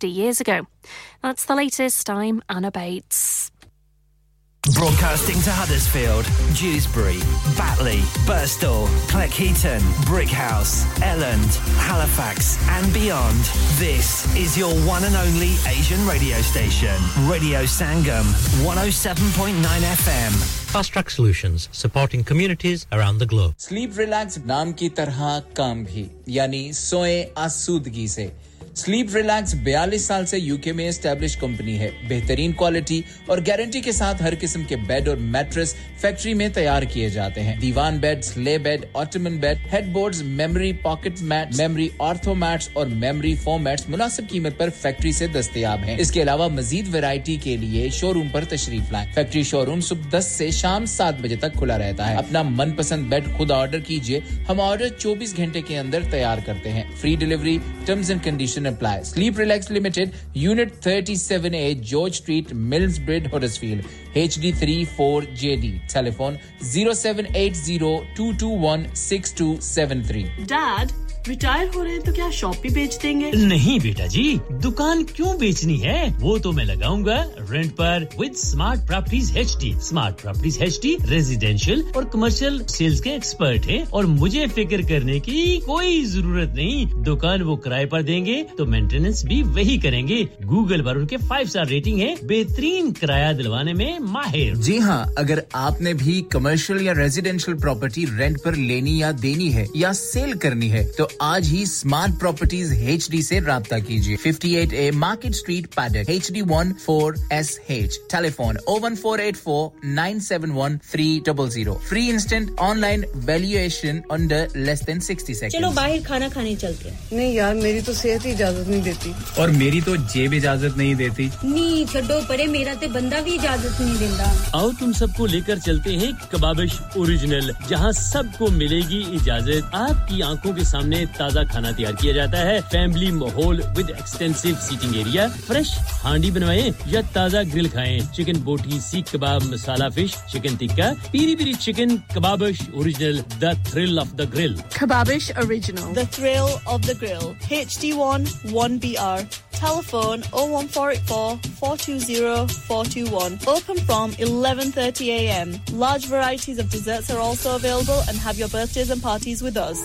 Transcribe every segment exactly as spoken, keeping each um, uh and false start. fifty years ago. That's the latest. I'm Anna Bates. Broadcasting to Huddersfield, Dewsbury, Batley, Birstall, Cleckheaton, Brickhouse, Elland, Halifax and beyond. This is your one and only Asian radio station. Radio Sangam, one oh seven point nine F M. Fast Track Solutions, supporting communities around the globe. Sleep Relax naam ki tarha kaam bhi, yani soye aasudgi se. Sleep Relax forty-two साल से UK में establish company है. बेहतरीन quality और guarantee के साथ हर किस्म के बेड और मैट्रेस फैक्ट्री में तैयार किए जाते हैं. Divan bed, sleigh bed, ottoman bed, headboards, memory pocket mats, memory ortho mats और मेमोरी फोम मैट्स मुनासिब कीमत पर फैक्ट्री से दस्तयाब हैं. इसके अलावा मजीद वैरायटी के लिए शोरूम पर तशरीफ लाएं. फैक्ट्री शोरूम सुबह दस से शाम सात बजे तक खुला रहता है. अपना मनपसंद बेड खुद ऑर्डर कीजिए. हम ऑर्डर चौबीस घंटे के अंदर तैयार करते हैं. Free delivery, terms and condition apply. Sleep Relax Limited, Unit thirty-seven A, George Street, Millsbridge, Huddersfield, H D three four J D. Telephone zero seven eight zero two two one six two seven three. Dad, retire हो रहे हैं तो क्या shop भी बेच देंगे? नहीं बेटा जी, दुकान क्यों बेचनी है? वो तो मैं लगाऊंगा रेंट पर with smart properties HD. Smart properties HD residential और कमर्शियल सेल्स के एक्सपर्ट हैं और मुझे फिक्र करने की कोई जरूरत नहीं. दुकान वो किराए पर देंगे तो मेंटेनेंस भी वही करेंगे. गूगल पर उनके five star रेटिंग है. बेहतरीन किराया दिलवाने में माहिर. जी हां, अगर आपने भी कमर्शियल या रेजिडेंशियल प्रॉपर्टी रेंट पर लेनी या देनी है या सेल करनी है तो आज ही स्मार्ट प्रॉपर्टीज एचडी से राब्ता कीजिए. fifty-eight A market street, Paddock, H D one four S H. Telephone oh one four eight four nine seven one three zero zero. Free instant online valuation under less than sixty seconds. चलो बाहर खाना खाने चलते हैं. नहीं यार, मेरी तो सेहत ही इजाजत नहीं देती. और मेरी तो जेब इजाजत नहीं देती. नहीं छोड़ो परे, मेरा ते बंदा भी इजाजत नहीं देता. आओ तुम सबको लेकर चलते हैं कबाबिश ओरिजिनल, जहां सबको मिलेगी इजाजत. आपकी आंखों के सामने ताजा खाना तैयार किया जाता है. फैमिली माहौल with extensive seating area. Fresh हांडी बनवाएं या ताजा ग्रिल खाएं. चिकन बोटी, सीख कबाब, masala fish, chicken tikka, peri peri chicken. Kababish original, the thrill of the grill. Kababish original, the thrill of the grill. H D one one B R. Telephone oh one four eight four four two zero four two one. Open from eleven thirty A M. Large varieties of desserts are also available, and have your birthdays and parties with us.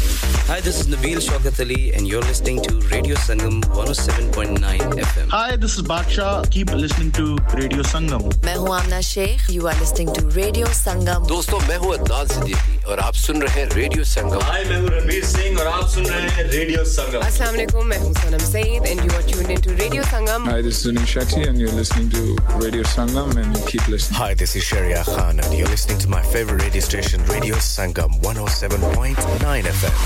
Hi, this is Nabeel Shaukat Ali, and you're listening to Radio Sangam one oh seven point nine F M. Hi, this is Baksha. Keep listening to Radio Sangam. मैं हूँ Amna Sheikh. You are listening to Radio Sangam. दोस्तों, मैं हूँ अदनान सिद्दीकी और आप सुन रहे हैं Radio Sangam. Hi, मैं हूँ रणवीर सिंह और आप सुन रहे हैं Radio Sangam. Assalam Alaikum. मैं हूँ सनम Saeed, and you are tuned into Radio Sangam. Hi, this is Anishaxi, and you're listening to Radio Sangam, and keep listening. Hi, this is Sherry Khan, and you're listening to my favorite radio station, Radio Sangam one oh seven point nine F M.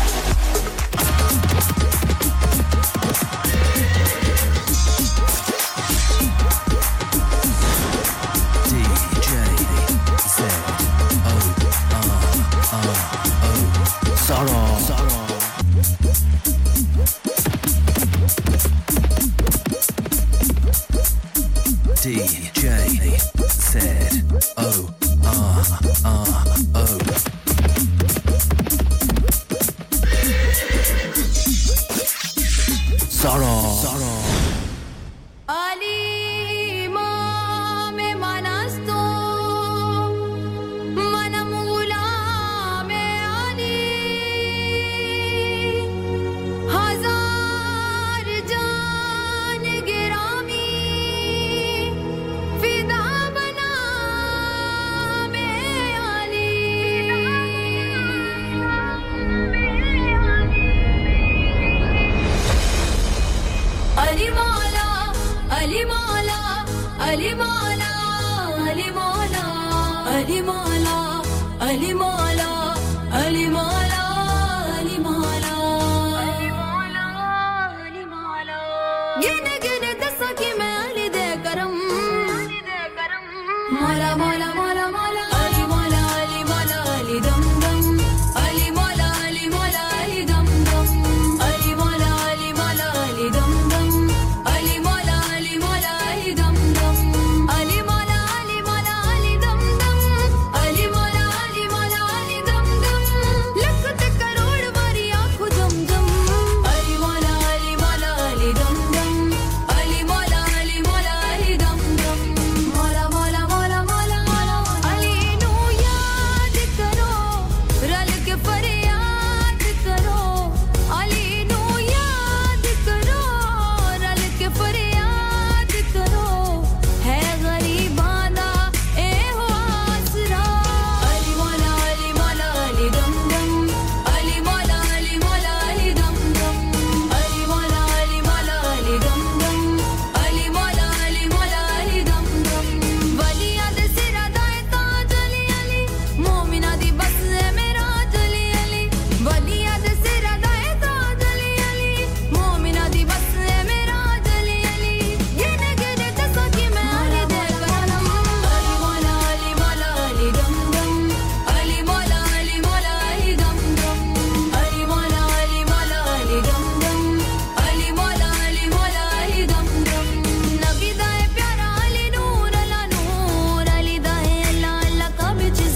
Ali Mola, Ali Mola, Ali Mola, Ali Mola, Ali Mola, Ali Mola, Ali Mola, Ali Mola. Gine gine dasa ki main Ali de karam, Ali de karam. Mola Mola Mola Mola, Ali Mola, Ali Mola, Ali Dam Dam, Ali Mola, Ali Mola, Ali Dam Dam, Ali Mola, Ali Mola, Ali Dam Dam, Ali Mola, Ali Mola, Ali Dam Dam, Ali Mola, Ali Mola, Ali Dam Dam, Ali Mola, Ali Mola, Ali Dam Dam, lakh te crore mari aankh dum dum, Ali Mola, Ali Mola, Ali Dam Dam, Ali Mola, Ali Mola, Ali Dam Dam, Mola Mola Mola Mola Mola, Ali nu yaad karo, rul ke faryad karo, Ali nu yaad karo, rul ke faryad karo, hai gareebana eh ho aasra, Ali Mola, Ali Mola, Ali Dam Dam, Ali Mola, Ali Mola, Ali Dam Dam, Ali Mola, Ali Mola, Ali Dam Dam, Ali Mola, Ali Mola, Ali Dam Dam, Waliya de sira dae taaj Ali Ali, Momina di bas hai mera Ali Ali, Waliya de sira dae taaj Ali Ali, Momina di bas hai mera Ali Ali, gine gine daso ki main Ali de karam, Ali Mola, Ali Mola, Ali Dam Dam, Ali Mola, Ali Mola, Ali Dam Dam, Ali Mola, Ali Mola, Ali Dam Dam, Ali Mola, Ali Mola, Ali Dam Dam, Nabi da hai pyara Ali Noor, Allah Noor, Ali da hai Allah, Allah ka bich zahur,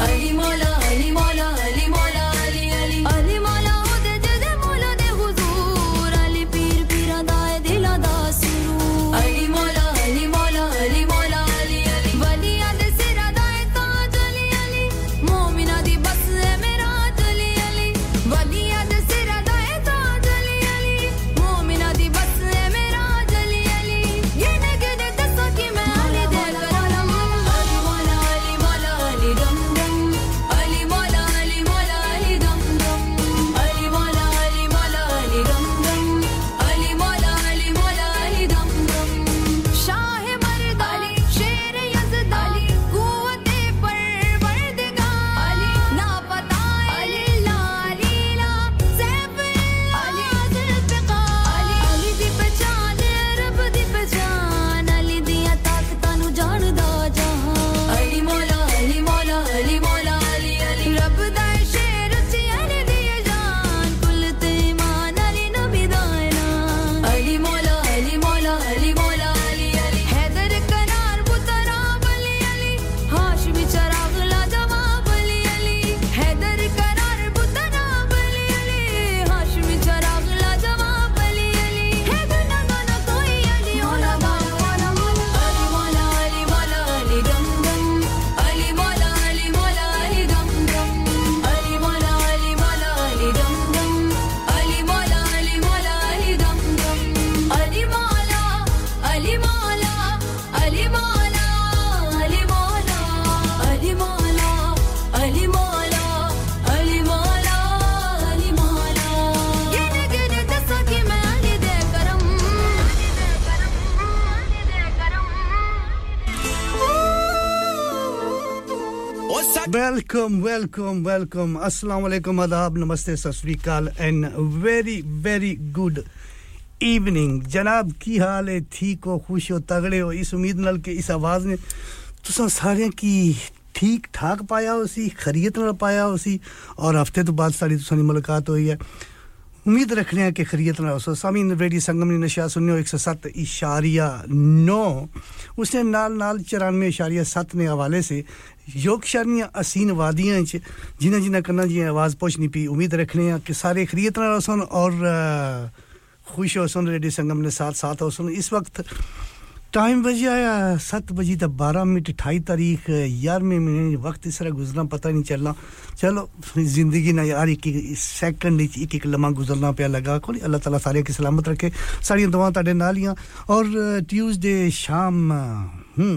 Ali Mola, Ali Mola, Ali Mola, Ali Ali, Ali Mola ode jade mola de huzur, Ali Peer Peera da hai dil da surur, Ali Mola, Ali Mola, Ali Mola, Ali Ali, Waliya de sira da hai taaj Ali Ali, Momina di bas hai mera Ali Ali, Waliya de sira da hai taaj Ali Ali, Momina di bas hai mera Ali Ali, gine gine daso ki main Ali de karam, Ali Mola, Ali Mola, Ali Dam Dam, Ali Mola, Ali Mola, Ali Dam Dam, Ali Mola, Ali Mola, Ali Dam Dam, Ali Mola, Ali Mola, Ali Dam Dam, Shah Marg Ali, Sher Yazd Ali, Quwwat-e Parwardigar Ali, Na Pata Ali, La Leela, Saif Ali, Zulfiqar Ali, Ali di pehchan, Rab di pehchan, Ali diyan taaqtan nu jaanda jahan, Ali Mola, Ali Mola, Ali Mola, Ali Ali, Rab da hai sher uch Ali di jaan, kul te iman Ali nabi da elan, Ali Mola, Ali Mola, Ali Mola, Ali Ali, Haider Karar Mutarab Ali Ali, Hashimi Charagh la jawab Ali Ali, Haider Karar Mutarab Ali Ali, Hashimi Charagh la jawab Ali Ali, Haider na na na koi Ali Mola Mola Mola, Ali Mola, Ali Mola, Ali Dam Dam, Ali Mola, Ali Mola, Ali Dam Dam, Ali Mola, Ali Mola, Ali Dam Dam, Ali Mola, Ali Mola, Ali Dam Dam, Ali Mola, Ali Mola, Ali Mola, Ali Mola, Ali Mola, Ali Mola, Ali Mola, Ali Mola, gine gine daso ki main Ali de karam, Ali de karam, Ali de karam. Welcome, welcome, welcome. Assalamu alaikum, adab, namaste, sat sri akal, and very, very good evening. जनाब की हाल है ठीक हो खुश हो तगड़े हो इस उम्मीद नाल के इस आवाज़ ने तुसा सारे की ठीक ठाक पाया हो सी खैरियत नाल पाया हो सी और हफ्ते तो बाद सारी तुसा नी मुलाकात हुई है उम्मीद रखने हैं कि खैरियत नाल हो सामीन रेडियो संगम ने नशा सुनियो one oh seven point nine उसने नाल नाल ninety-four point seven ने हवाले से योगशानियां असीन वादियां च जिना जिना करना जी आवाज़ पहुंचनी पी उम्मीद रखने हैं कि सारे खैरियत नाल होसन और खुश हो सुन रेडियो संगम ने साथ साथ हो सुन इस वक्त टाइम बजे आया seven twelve minute twenty-eight तारीख eleven महीने वक्त इस तरह गुजरना पता नहीं चलना चलो जिंदगी ना यार एक एक सेकंड एक एक लम्हा गुजरना पे लगा कोई अल्लाह ताला सारे की सलामत रखे सारी दुआएं ताडे नाल ही और ट्यूसडे शाम हम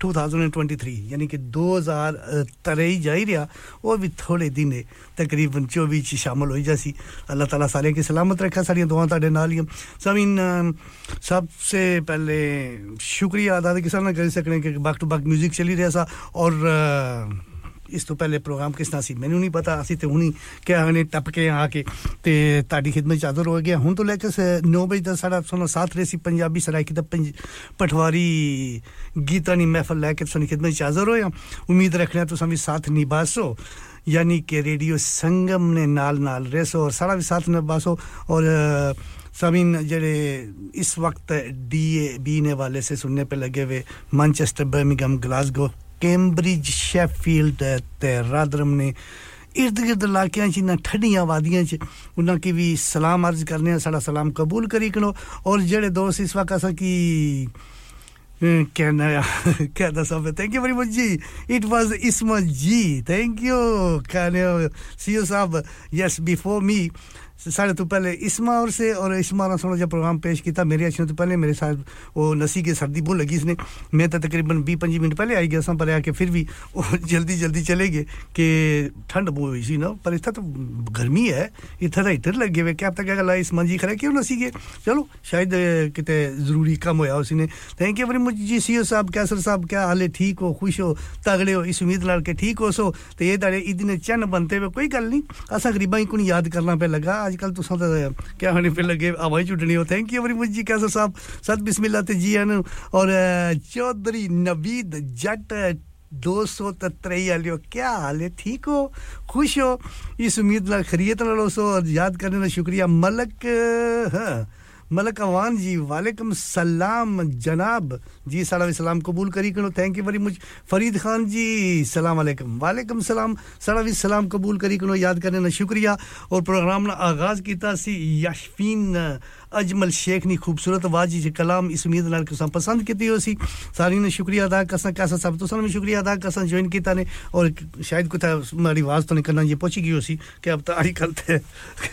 twenty twenty-three यानी कि two thousand three जाई रिया वो भी थोड़े दिन है तकरीबन twenty-four शामिल होई जैसी अल्लाह ताला सारे की सलामत रखा सारी दुआएं ताडे नाल ही जमीन सबसे पहले शुक्रिया अदा कि सामना कर सकने के बैक टू बैक म्यूजिक चली रिया सा और इस तो पहले प्रोग्राम किस नासी मैनू नहीं पता असि ते हुनी क्या हने टप के आके ते ताडी खिदमत चादर हो गया हुन तो लेके nine बजे तक साडा सुनो साथ रेसी पंजाबी सरायकी दा पटवारी गीतानी महफल लेके सुनो खिदमत चादर होया उम्मीद रखने तो सभी साथ निभासो यानी के रेडियो संगम ने नाल नाल रेसो और सारा भी साथ निभासो और सामीन जेड़े इस वक्त डीएबी ने वाले से सुनने पे लगे हुए Manchester Birmingham Glasgow Cambridge Sheffield ते रादरम ने इर्द-गिर्द इलाकियां च ना ठंडियां वादियां च उना की भी सलाम अर्ज करने साडा सलाम कबूल करिकनो और जेड़े दोस्त इस वक्त असा की कहना क्या दसा थैंक यू वेरी मच जी it was Isma ji thank you कहने सी यू साहब यस बिफोर मी सारे तो पहले इस्मा और से और इस्मा ना सुनो जब प्रोग्राम पेश किया मेरे अच्छे तो पहले मेरे साथ वो नसी के सर्दी भूल लगी इसने मैं तो तकरीबन twenty-five मिनट पहले आई गया सा पर आके फिर भी जल्दी-जल्दी चले गए कि ठंड बहुत इसी ना पर इतना तो गर्मी है इतना तो हीटर लगे हुए क्या पता क्या गला इस्मा जी खरा क्यों नसी के चलो शायद किते जरूरी काम होया उसने थैंक यू वेरी मच जी सीओ साहब कैसर साहब क्या हाल है ठीक हो खुश हो तगड़े हो इस उम्मीद लाल के ठीक हो सो तो ये दाड़े इतने चन बनते हुए कोई गल नहीं असा गरीबा ही को नहीं याद करना पे लगा आजकल तो सदा क्या होने पे लगे आवाज जुड़नी हो थैंक यू वेरी मच जी कैसर साहब साथ बिस्मिल्लाह ते जी अन और चौधरी नवीद जट two oh three वाले क्या हाल है ठीक हो खुश हो इस उम्मीद लाल खैरियत लाल सो याद करने का शुक्रिया मलक हां मलक अवान जी वालेकुम सलाम जनाब जी साडा भी सलाम कबूल करी करो thank you very much Farid Khan ji सलाम वालेकुम वालेकुम सलाम साडा भी सलाम कबूल करी करो याद करने ना शुक्रिया और प्रोग्राम ना आगाज कीता सी याशफीन अजमल शेख नी खूबसूरत आवाज जी कलाम इस उम्मीद नाल कसम पसंद कीती होसी सारी ने शुक्रिया अदा कसा कैसा सब तो सारा में शुक्रिया अदा कसा ज्वाइन कीता ने और शायद कुछ हमारी आवाज तो निकलना ये पहुंच गई होसी कि अब तो आई करते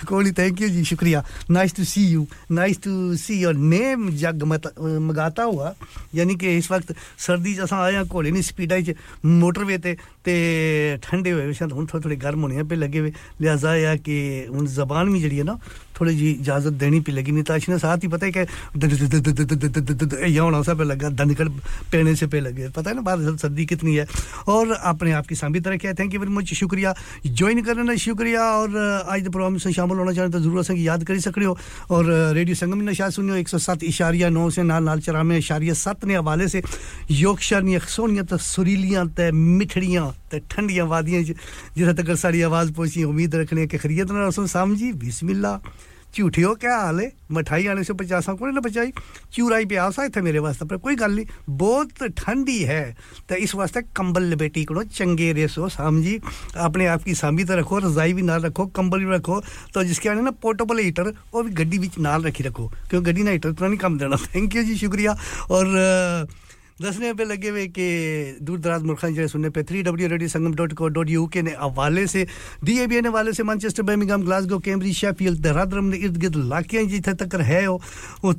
कोई थैंक यू जी शुक्रिया nice to see you nice to see your name जगमगाता हुआ यानी कि इस वक्त सर्दी च असा आया कोले नी स्पीडाई च मोटरवे ते ते ठंडे होए शायद हुन थोड़े गर्म होने पे लगे हुए लिहाजा या कि उन जबान में जड़ी है ना थोड़ी जी इजाजत देनी पे लगी नहीं ताश ने साथ ही पता है कि यौन ऐसा पे लगा धनकड़ पहने से पे लगे पता है ना बात सर्दी कितनी है और आपने आपकी सामने तरह किया थैंक यू वेरी मच शुक्रिया ज्वाइन करना शुक्रिया और आज के प्रोग्राम से शामिल होना चाहते तो जरूर से याद कर सकते हो और रेडियो संगम में शायद सुनियो one oh seven point nine से नाल-नाल four point seven ने हवाले से योगशर ने सोनियत सुरीलियां ते मिठड़ियां ते ठंडियां वादियां जिथे तक सारी आवाज पहुंची उम्मीद रखने के खैरियत ना रसूल साहब जी बिस्मिल्लाह झूठे हो क्या हाल है मिठाई आने से पचासा कोने ने बचाई चूराई प्यासा इथे मेरे वास्ते पर कोई गल नहीं बहुत ठंडी है तो इस वास्ते कंबल लपेटी करो चंगे रेसो साम जी अपने आप की सामी तो रखो रजाई भी नाल रखो कंबल भी रखो तो जिसके आने ना पोर्टेबल हीटर वो भी गड्डी विच नाल रखी रखो क्यों गड्डी ना हीटर तो नहीं कम देना थैंक यू जी शुक्रिया और दसने पे लगे हुए कि दूरदराज मुल्खां जे सुनने पे three w radio sangam dot co dot u k ने हवाले से डीएबी ने वाले से Manchester Birmingham Glasgow Cambridge Sheffield Rotherham ने इर्द-गिर्द इलाकियां जिथे तक है हो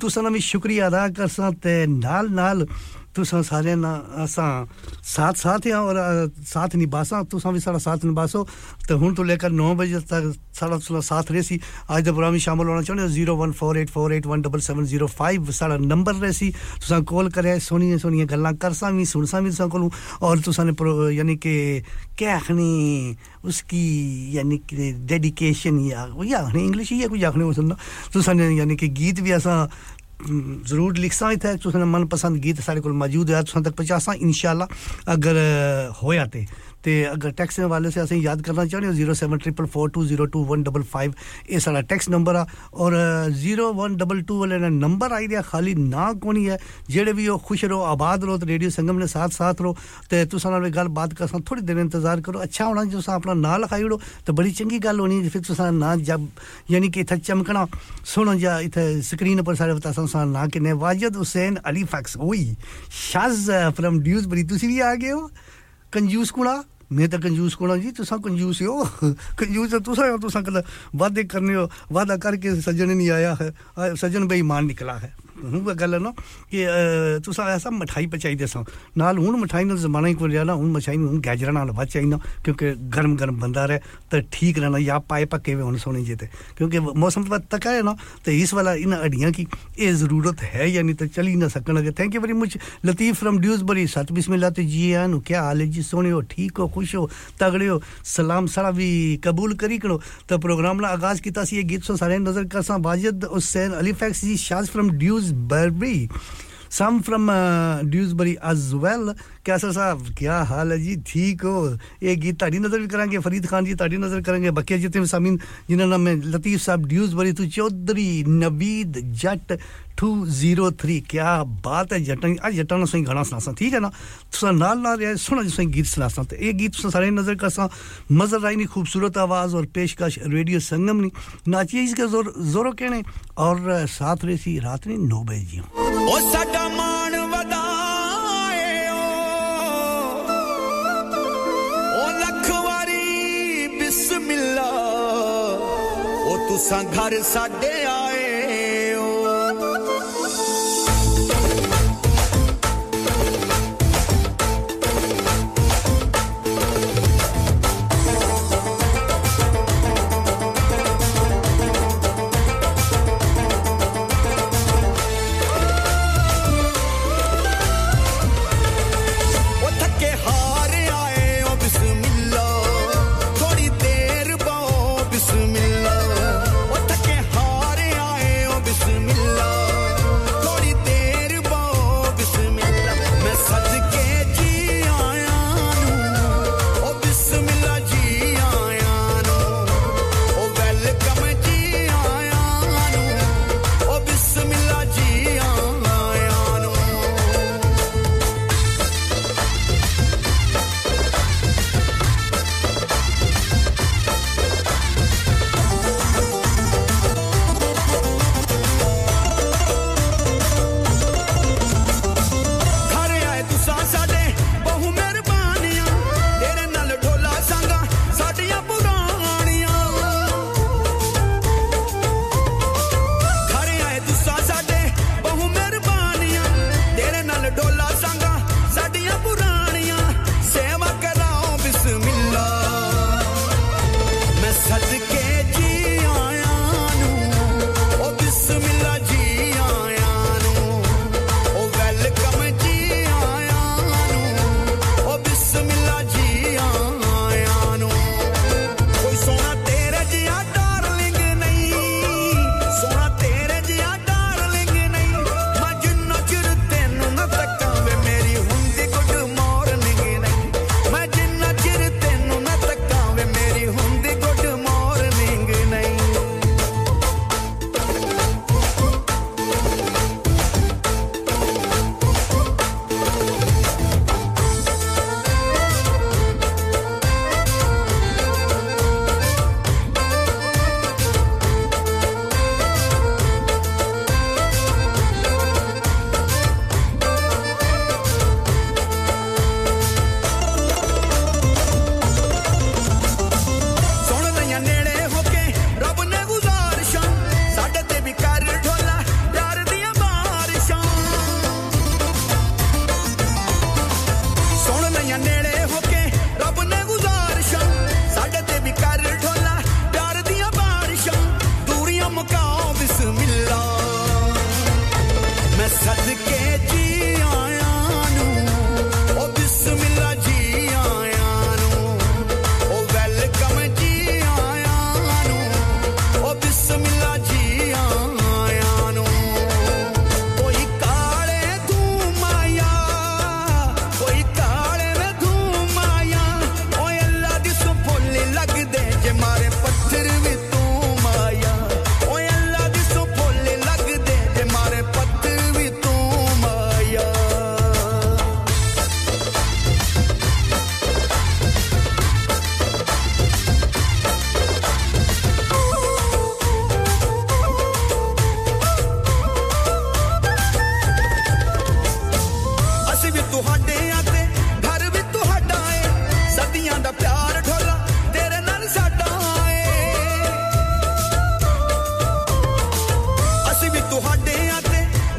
तुसां में शुक्रिया अदा कर सकते नाल नाल तुसां सारे ना असा साथ साथ हैं और साथ निभासा तुसां भी सारा साथ निभासो तो हुन तो लेकर nine बजे तक सारा तुसां साथ रेसी आज दा प्रोग्राम शामिल होना चाहने zero one four eight four eight one seven seven zero five सारा नंबर रेसी तुसां कॉल करे सोनी सोनी गल्ला करसा मी सुनसा मी तुसां कोलू और तुसां ने यानी के क्या आखनी उसकी यानी कि डेडिकेशन या या इंग्लिश या कुछ आखने होसन ना तुसां ने यानी कि गीत भी ऐसा जरूर लिख सकते हैं तुसने मनपसंद गीत सारे कोल मौजूद है तुसन तक पहुंचासा इंशाल्लाह अगर होया ते ते अगर टैक्स वाले से असं याद करना चाहने zero seven four four two zero two one five five ये सारा टैक्स नंबर आ और zero one two two वाले ना नंबर आई दिया खाली ना कोनी है जेड़े भी हो खुश रहो आबाद रहो तो रेडियो संगम ने साथ-साथ रहो ते तुसा नाल गल बात करसा थोड़ी देर इंतजार करो अच्छा होना जो सा अपना ना लखाईड़ो तो बड़ी चंगी गल होनी फिर तुसा ना जब यानी कि इथे चमकना सुनो जा इथे स्क्रीन पर सारे बतासा सा ना कि ने वाजिद हुसैन अली फैक्स ओई शाज फ्रॉम ड्यूसबरी तुसी भी आ गए हो कंजूस कोड़ा मैं तो कंजूस कोड़ा जी तुसा कंजूस हो कंजूस तुसा हो तुसा वादे करने हो वादा करके सज्जन नहीं आया है सज्जन बेईमान निकला है हुन गल्ल नो कि तुसा ऐसा मिठाई पे चाहिए सो नाल हुन मिठाई नो जमाना ही कोलिया ना हुन मिठाई हुन गाजरा नाल बच चाहिए ना क्योंकि गरम गरम बंदा रहे तो ठीक रहना या पाए पके हुए होने सोने जेते क्योंकि मौसम तक है ना तो इस वाला इन अड़ियां की ए जरूरत है यानी तो चल ही ना सकन लगे thank you very much Latif from Dewsbury साथ बिस्मिल्लाह तो जी आनु क्या हाल है जी सोने हो ठीक हो खुश हो तगड़े हो सलाम सारा भी कबूल करी करो तो प्रोग्राम ला आगाज कीता सी ये गीत सो सारे नजर करसा Wajid Hussain Halifax ji Shaz from Dewsbury some from uh, Dewsbury as well kaisa sahab kya haal hai ji theek ho ye geet tadi nazar bhi karange farid khan ji tadi nazar karange bakiya jitne samin jinna na main latif sahab Dewsbury to Chaudhry Naveed Jatt two oh three kya baat hai jattan aaj jattan soi gana sunasa theek hai na tusa naal naal re sona soi geet sunasa to ye geet tusa sare nazar karsa mazar raini khoobsurat awaaz aur peshkash radio sangam ni nachiye iske zoro kehne aur saath re si raat ne nine baje ji o sada maan wadae o o lakh wari bismillah o tusa ghar sade aaye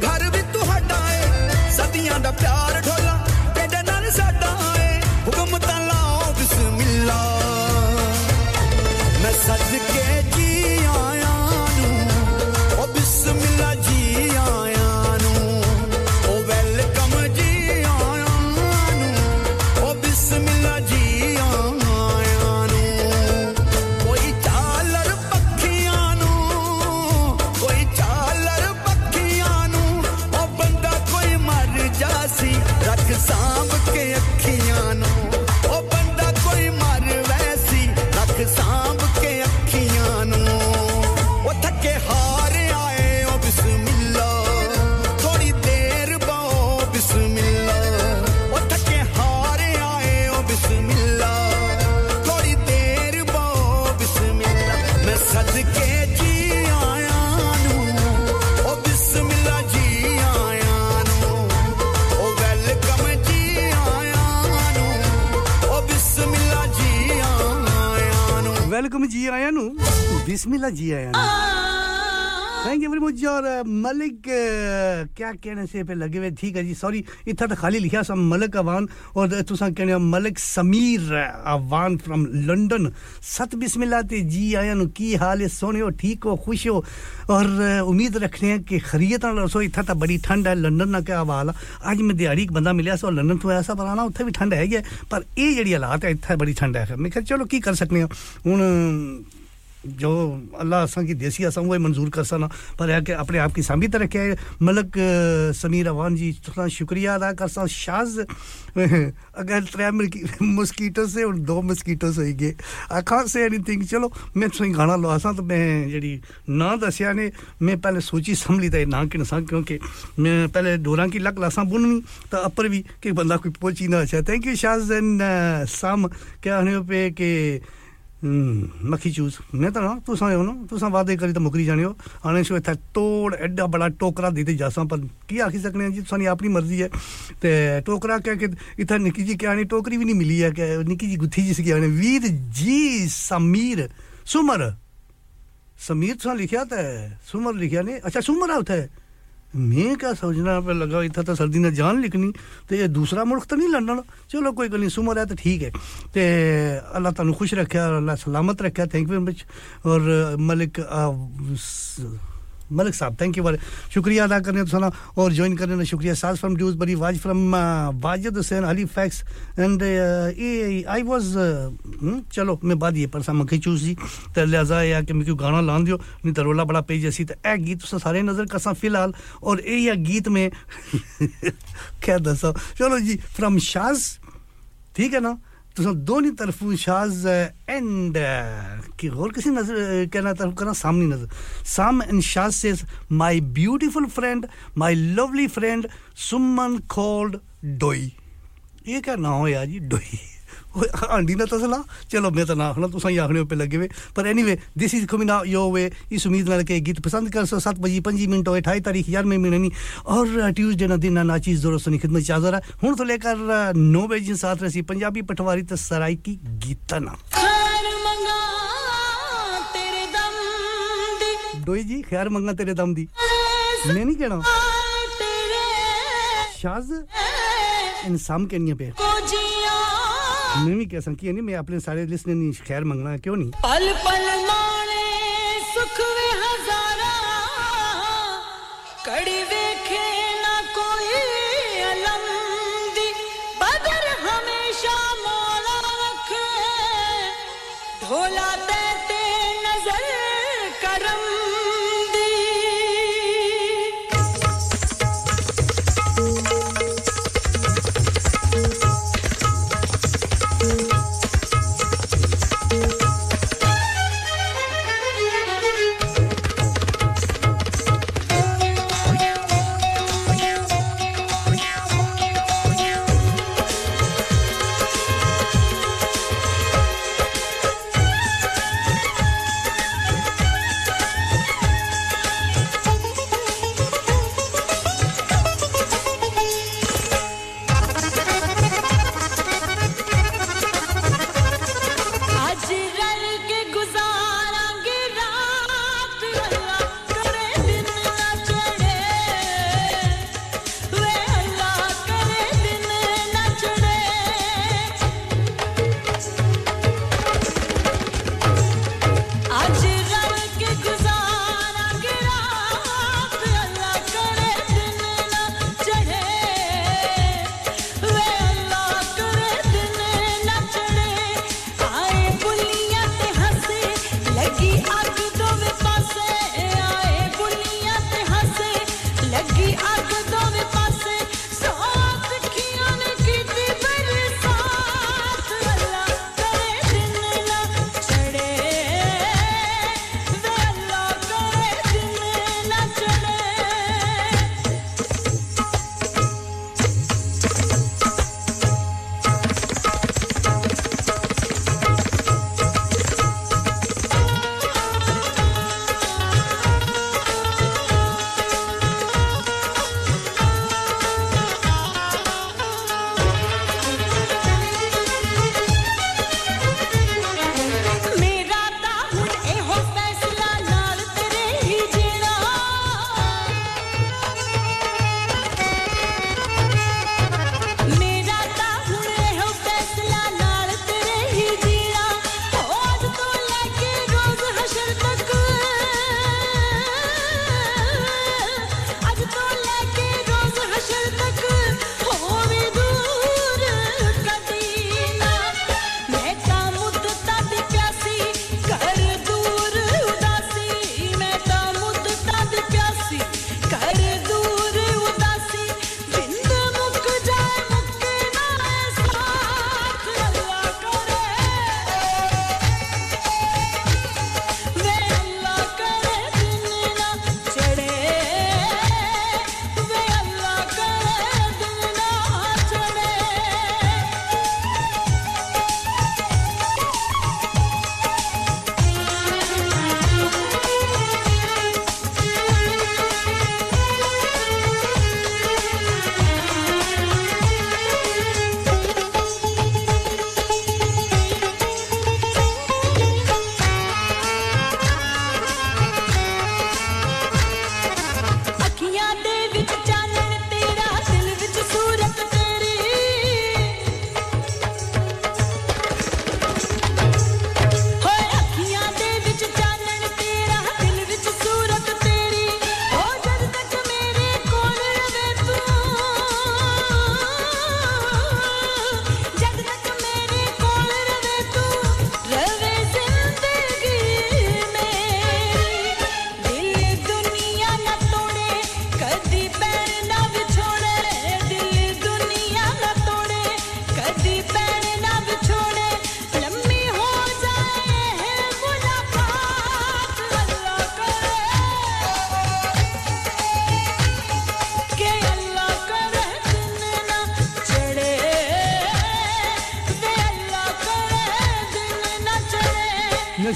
घर Welcome ji ayanu. Bismillah ji ayanu. Thank you very much और मलिक क्या कहने से पे लगे हुए ठीक है जी सॉरी इतना तो खाली लिखा सब मलिक अवान और तुसा कहने मलिक समीर अवान फ्रॉम लंदन सत बिस्मिल्लाह ते जी आया नु की हाल है सोने हो ठीक हो खुश हो और उम्मीद रखने हैं कि खैरियत और सो इतना तो बड़ी ठंड है लंदन ना क्या हाल आज मैं दिहाड़ी एक बंदा मिला सो लंदन तो ऐसा बनाना उथे भी ठंड है गया पर ये जेडी हालात है इतना बड़ी ठंड है मैं कह चलो की कर सकने हुन जो अल्लाह असा की देसी असा वो मंजूर कर सना पर है कि अपने आप की सामी तरह के मलक समीर अवान जी थोड़ा शुक्रिया अदा कर सा शाज अगर ट्रैम मस्कीटो से और दो मस्कीटो से गए आई कांट से एनीथिंग चलो मैं सही गाना लो असा तो मैं जेडी ना दसया ने मैं पहले सोची समली ता ना कि सा क्योंकि मैं पहले डोरा की लक लासा बुननी तो अपर भी कि बंदा कोई पहुंची ना अच्छा thank you Shaz and Sam क्या होने पे के मक्खी चूस मैं तो ना तुसा हो ना तुसा वादे करी तो मुकरी जाने हो आने से था तोड़ एडा बड़ा टोकरा दे दे जासा पर की आखी सकने जी तुसानी अपनी मर्जी है ते टोकरा कह के इथा निकी जी क्या नहीं टोकरी भी नहीं मिली है के निकी जी गुथी जी से क्या ने वीर जी समीर सुमर समीर सा लिखा था सुमर लिखा ने अच्छा सुमर होता है मैं क्या सोचना पे लगा इतना तो सर्दी ने जान लिखनी तो ये दूसरा मुल्क तो नहीं लंदन चलो कोई गल नहीं सुमर है तो ठीक है ते अल्लाह तानु खुश रखया और अल्लाह सलामत रखया थैंक यू मच और मलिक मलिक साहब थैंक यू वेरी शुक्रिया अदा करने तुसाना और जॉइन करने ना शुक्रिया साज फ्रॉम ड्यूज बड़ी was from Wajid Hussain Ali fax and I was चलो मैं बाद ये पर सामकी चूज जी ते लिहाजा या कि मैं क्यों गाना लान दियो नहीं तो रोला बड़ा पेज ऐसी तो ए गीत तुसा सारे नजर कसा फिलहाल और ए या गीत में क्या दसो चलो जी फ्रॉम शाज ठीक है ना तो दोनों तरफों शाज एंड की और किसी नजर कहना तरफ करना सामने नजर Sam and Shaz says my beautiful friend my lovely friend Suman called डोई ये क्या नाम है यार जी डोई आंडी ना तसला चलो मैं तो ना हूं तुसा ही आखने पे लगे हुए पर anyway this is coming out your way इस उम्मीद नाल के गीत पसंद कर सो सात बजे पंजी मिनट होए अट्ठाईस तारीख यार में मिलनी और ट्यूसडे ना दिन ना चीज जोरो सुनी खिदमत चाजरा हुन तो लेकर नौ बजे साथ रसी पंजाबी पटवारी ते सराय की गीतना डोई जी खैर मंगा तेरे दम दी मैं नहीं कहना शाज इन साम के नहीं पे मैं नहीं कह सकती नहीं मैं अपने सारे लिस्ट ने नहीं खैर मांगना क्यों नहीं पल पल माने सुख वे हजारा कड़ी देखे ना कोई अलम दी बदर हमेशा मौला रखे ढोला देते नजर करम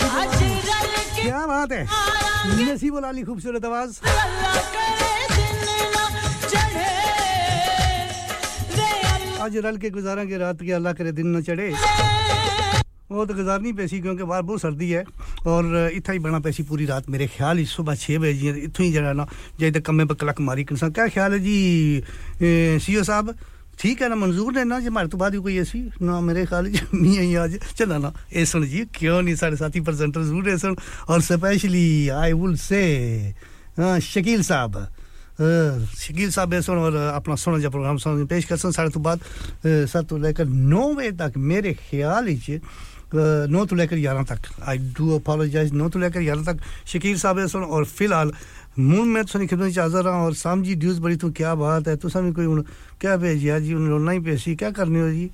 क्या बात है नसीब वाली खूबसूरत आवाज आज रल के गुजारा के रात के अल्लाह करे दिन न चढ़े वो तो गुजारनी पैसी क्योंकि बाहर बहुत सर्दी है और इथा ही बना पैसी पूरी रात मेरे ख्याल ही सुबह छह बजे इथों ही जरा ना जय तक कम्मे पर क्लक मारी कंसा क्या ख्याल है जी सीओ साहब ठीक है ना मंजूर है ना जी हमारे तो बाद कोई ऐसी ना मेरे ख्याल में ही आज चला ना ऐसन जी क्यों नहीं सारे साथी प्रेजेंटर जरूर ऐसन और specially I would say Shakeel साहब शकील साहब ऐसन और अपना सोना जा प्रोग्राम सामने पेश करसन सारे तो बाद सात तो लेकर नौ बजे तक मेरे ख्याल ही नौ तो लेकर ग्यारह तक आई डू अपोलोजाइज नौ तो लेकर ग्यारह तक शकील साहब ऐसन और फिलहाल मून में तो नहीं खिदमत चाहता रहा और साम जी ड्यूज बड़ी तो क्या बात है तो सामी कोई उन क्या भेजिया जी उन रोना ही पेसी क्या करने हो जी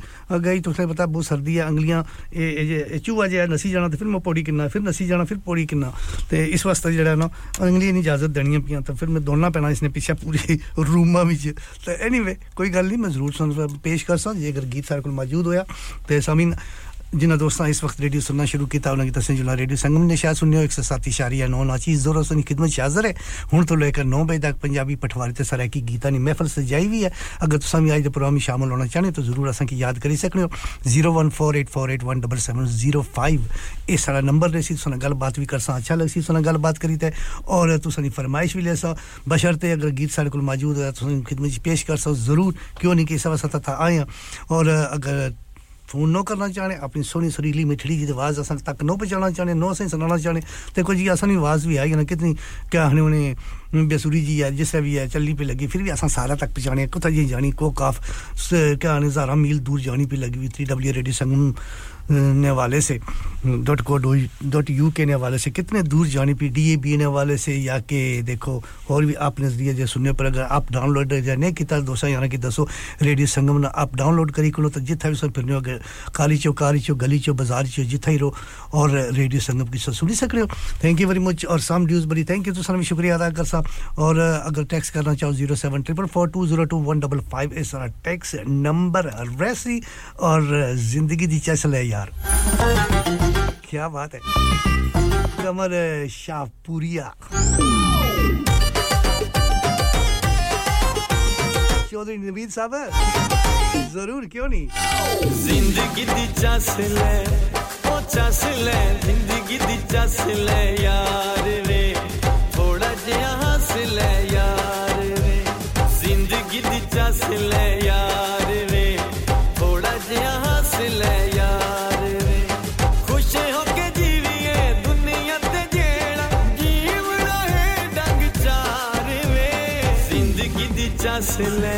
गई तो उसने पता बहुत सर्दी है अंगलियां ए चूहा जे नसी जाना तो फिर मैं पौड़ी किना फिर नसी जाना फिर पौड़ी किना ते इस वास्ते जेड़ा ना अंगलियां नहीं इजाजत देनियां पियां तो फिर मैं दोना पैना इसने पीछे पूरी रूमा में तो एनीवे कोई गल नहीं मैं जरूर सुन पेश कर सा जे अगर गीत सारे को मौजूद होया ते सामीन जिन दोस्तों इस वक्त रेडियो सुनना शुरू किया उन्हें तसे जुला रेडियो संगम ने शायद सुनने एक सौ सात दशमलव नौ नाची जोरों से खिदमत शाजर है हुन तो लेकर नौ बजे तक पंजाबी पटवारी ते सराकी गीता नी महफिल सजाई हुई है अगर तुम आज दे प्रोग्राम में शामिल होना चाहने तो जरूर असन की याद करी सकने हो zero one four eight four eight one seven seven zero five इस सारा नंबर रे सी सुना गलबात भी करसा अच्छा लगसी सुना गलबात करी ते और तुसनी फरमाइश भी लेसा बशर्ते अगर गीत सारे कोल मौजूद है तुसनी खिदमत पेश करसो जरूर क्यों नहीं कि सवासत था आए और अगर फोन नो करना चाहने अपनी सोनी सुरीली मिठड़ी जी आवाज असन तक नो पहुंचाना चाहने नो से सुनाना चाहने ते कोई जी आसानी आवाज भी आई ना कितनी क्या हने उन्हें बेसुरी जी है जिससे भी है चलनी पे लगी फिर भी आसान सारा तक पहुंचाने को था जी जानी को काफ क्या हने ज़ारा मील दूर जानी पे लगी थ्री डब्ल्यू रेडियो संगम ने वाले से .co.uk ने वाले से कितने दूर जानी पी डीएबी ने वाले से या के देखो और भी आप नजरिया जे सुनने पर अगर आप डाउनलोड जाने की तरह दोसा यानी कि दसो रेडियो संगम ना आप डाउनलोड करी को तो जिथा भी सर फिरने हो काली चो कारी चो गली चो बाजार चो जिथा ही रो और रेडियो संगम की सुन सक रहे हो थैंक यू वेरी मच और साम ड्यूज बड़ी थैंक यू तो सर मैं शुक्रिया अदा कर सा और अगर टैक्स करना चाहो zero seven four four two zero two one five five इस सारा टैक्स नंबर रेसी और जिंदगी दी चसल है क्या बात है कमर शाहपुरिया चौधरी नवीद साहब जरूर क्यों नहीं जिंदगी दी चास ले ओ चास ले जिंदगी दी चास ले यार रे थोड़ा जिया हंस ले यार रे जिंदगी दी चास ले यार रे थोड़ा जिया हंस ले यार चास ले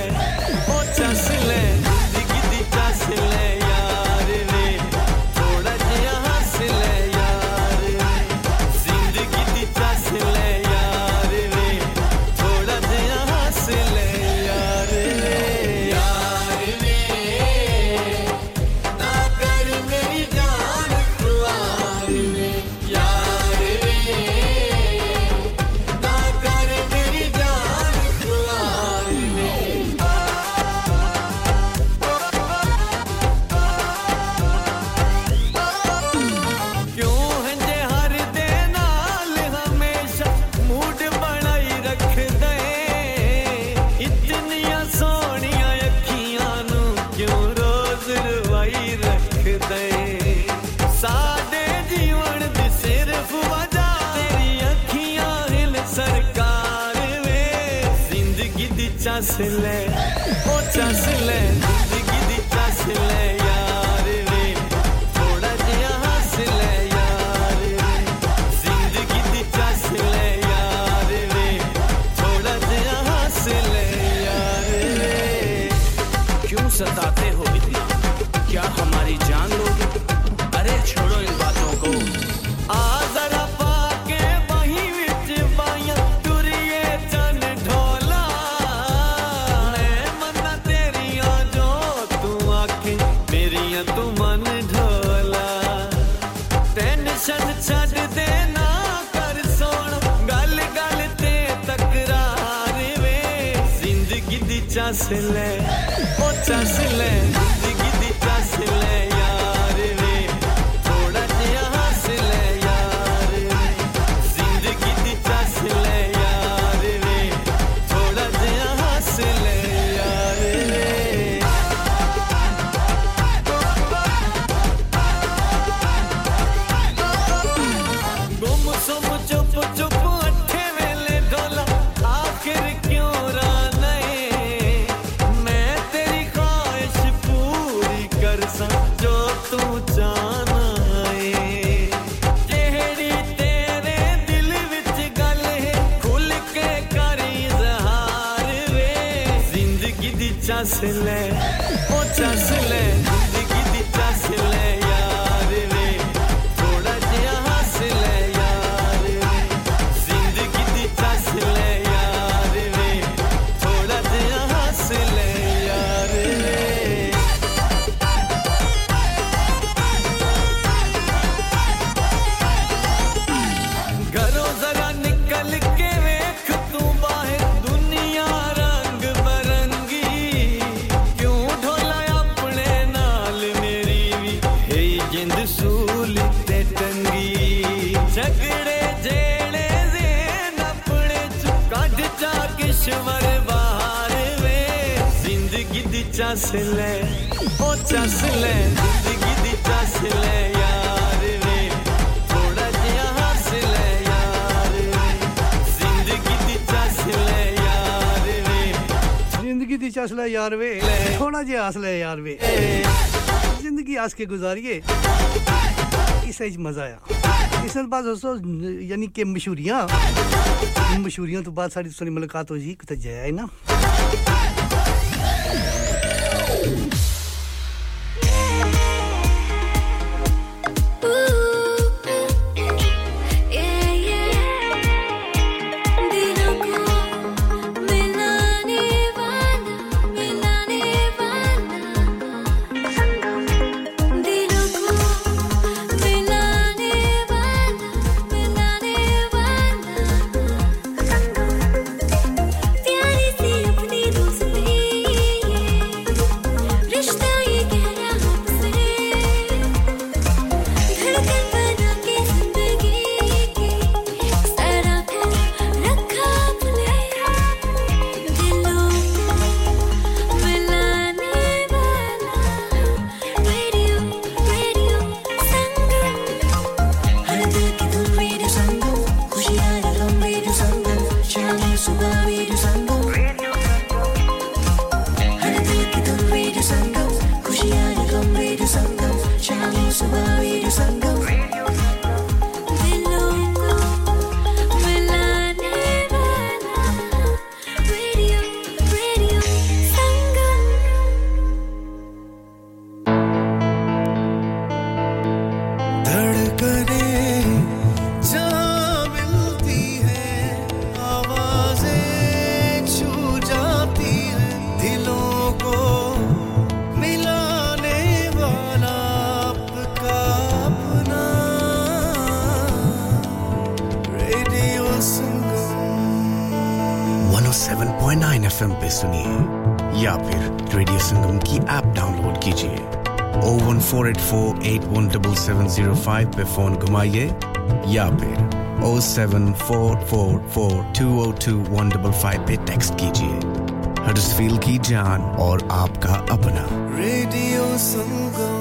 ओ चास ले जिंदगी दी चास ले यार रे थोड़ा जिया हंस ले यार रे जिंदगी दी चास ले यार रे थोड़ा जिया हंस ले यार रे यार रे ना कर मेरी जान खुआर रे यार रे ना कर मेरी जान खुआर चास ले ओ चास ले जिंदगी दी चास ले यार रे थोड़ा जिया हंस ले यार रे जिंदगी दी चास ले यार रे थोड़ा जिया हंस ले यार रे क्यों सताते हो इतना क्या हमारी जान लोगे अरे छोड़ो इन बातों को आज़ाद छड़ दे ना कर सोना गल गल ते तकरार वे जिंदगी दी चास ले ओ चास ले जिंदगी दी चास ले यार वे थोड़ा जिया हंस ले यार के गुजारिए इसे मजा आया इसन बात दोस्तों यानी कि मशहूरियां मशहूरियां तो बात सारी सुनी मुलाकात हो जी कत जाए ना seven zero five पे फोन घुमाइए या फिर oh seven four four four two oh two one five five पे टेक्स्ट कीजिए हडर्सफील्ड की जान और आपका अपना रेडियो संगम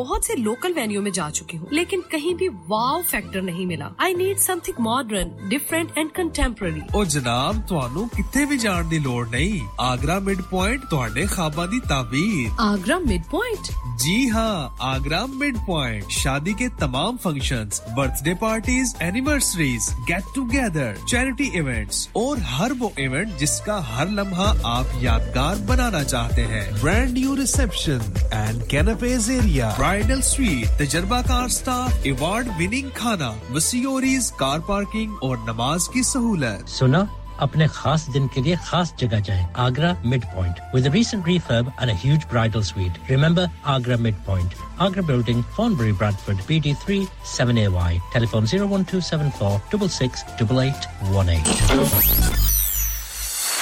बहुत से लोकल वेन्यू में जा चुकी हूं लेकिन कहीं भी वाव फैक्टर नहीं मिला I need something modern different and contemporary ओ जनाब ਤੁਹਾਨੂੰ ਕਿੱਥੇ ਵੀ ਜਾਣ ਦੀ ਲੋੜ ਨਹੀਂ ਆਗਰਾ ਮਿਡ ਪੁਆਇੰਟ ਤੁਹਾਡੇ ਖਾਬਾਂ ਦੀ ਤਾਬੀਰ ਆਗਰਾ ਮਿਡ ਪੁਆਇੰਟ जी हां आगरा मिड पॉइंट शादी के तमाम functions birthday parties anniversaries get together charity events और हर वो इवेंट जिसका हर लम्हा आप यादगार बनाना चाहते हैं brand new reception and कैनपेज area bridal suite तजुर्बाकार स्टाफ अवार्ड विनिंग खाना वसीओरीज कार पार्किंग और नमाज की सहूलत सुना apne khas din ke liye khas jagah jaye Agra Midpoint with a recent refurb and a huge bridal suite. Remember Agra Midpoint, Agra Building, Thornbury, Bradford, B D three seven A Y. Telephone zero one two seven four six six eight eight one eight.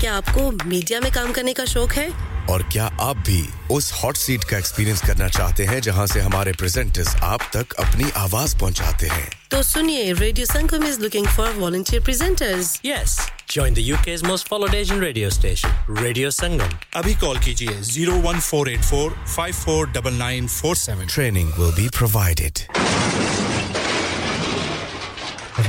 क्या आपको media में काम करने का शौक है? और क्या आप भी उस हॉट सीट का एक्सपीरियंस करना चाहते हैं जहां से हमारे प्रेजेंटर्स आप तक अपनी आवाज पहुंचाते हैं? तो सुनिए, radio Sangam is looking for volunteer presenters. Yes, join the U K's most followed Asian radio station, Radio Sangam. Abhi call kijiye zero one four eight four five four nine nine four seven. Training will be provided. Have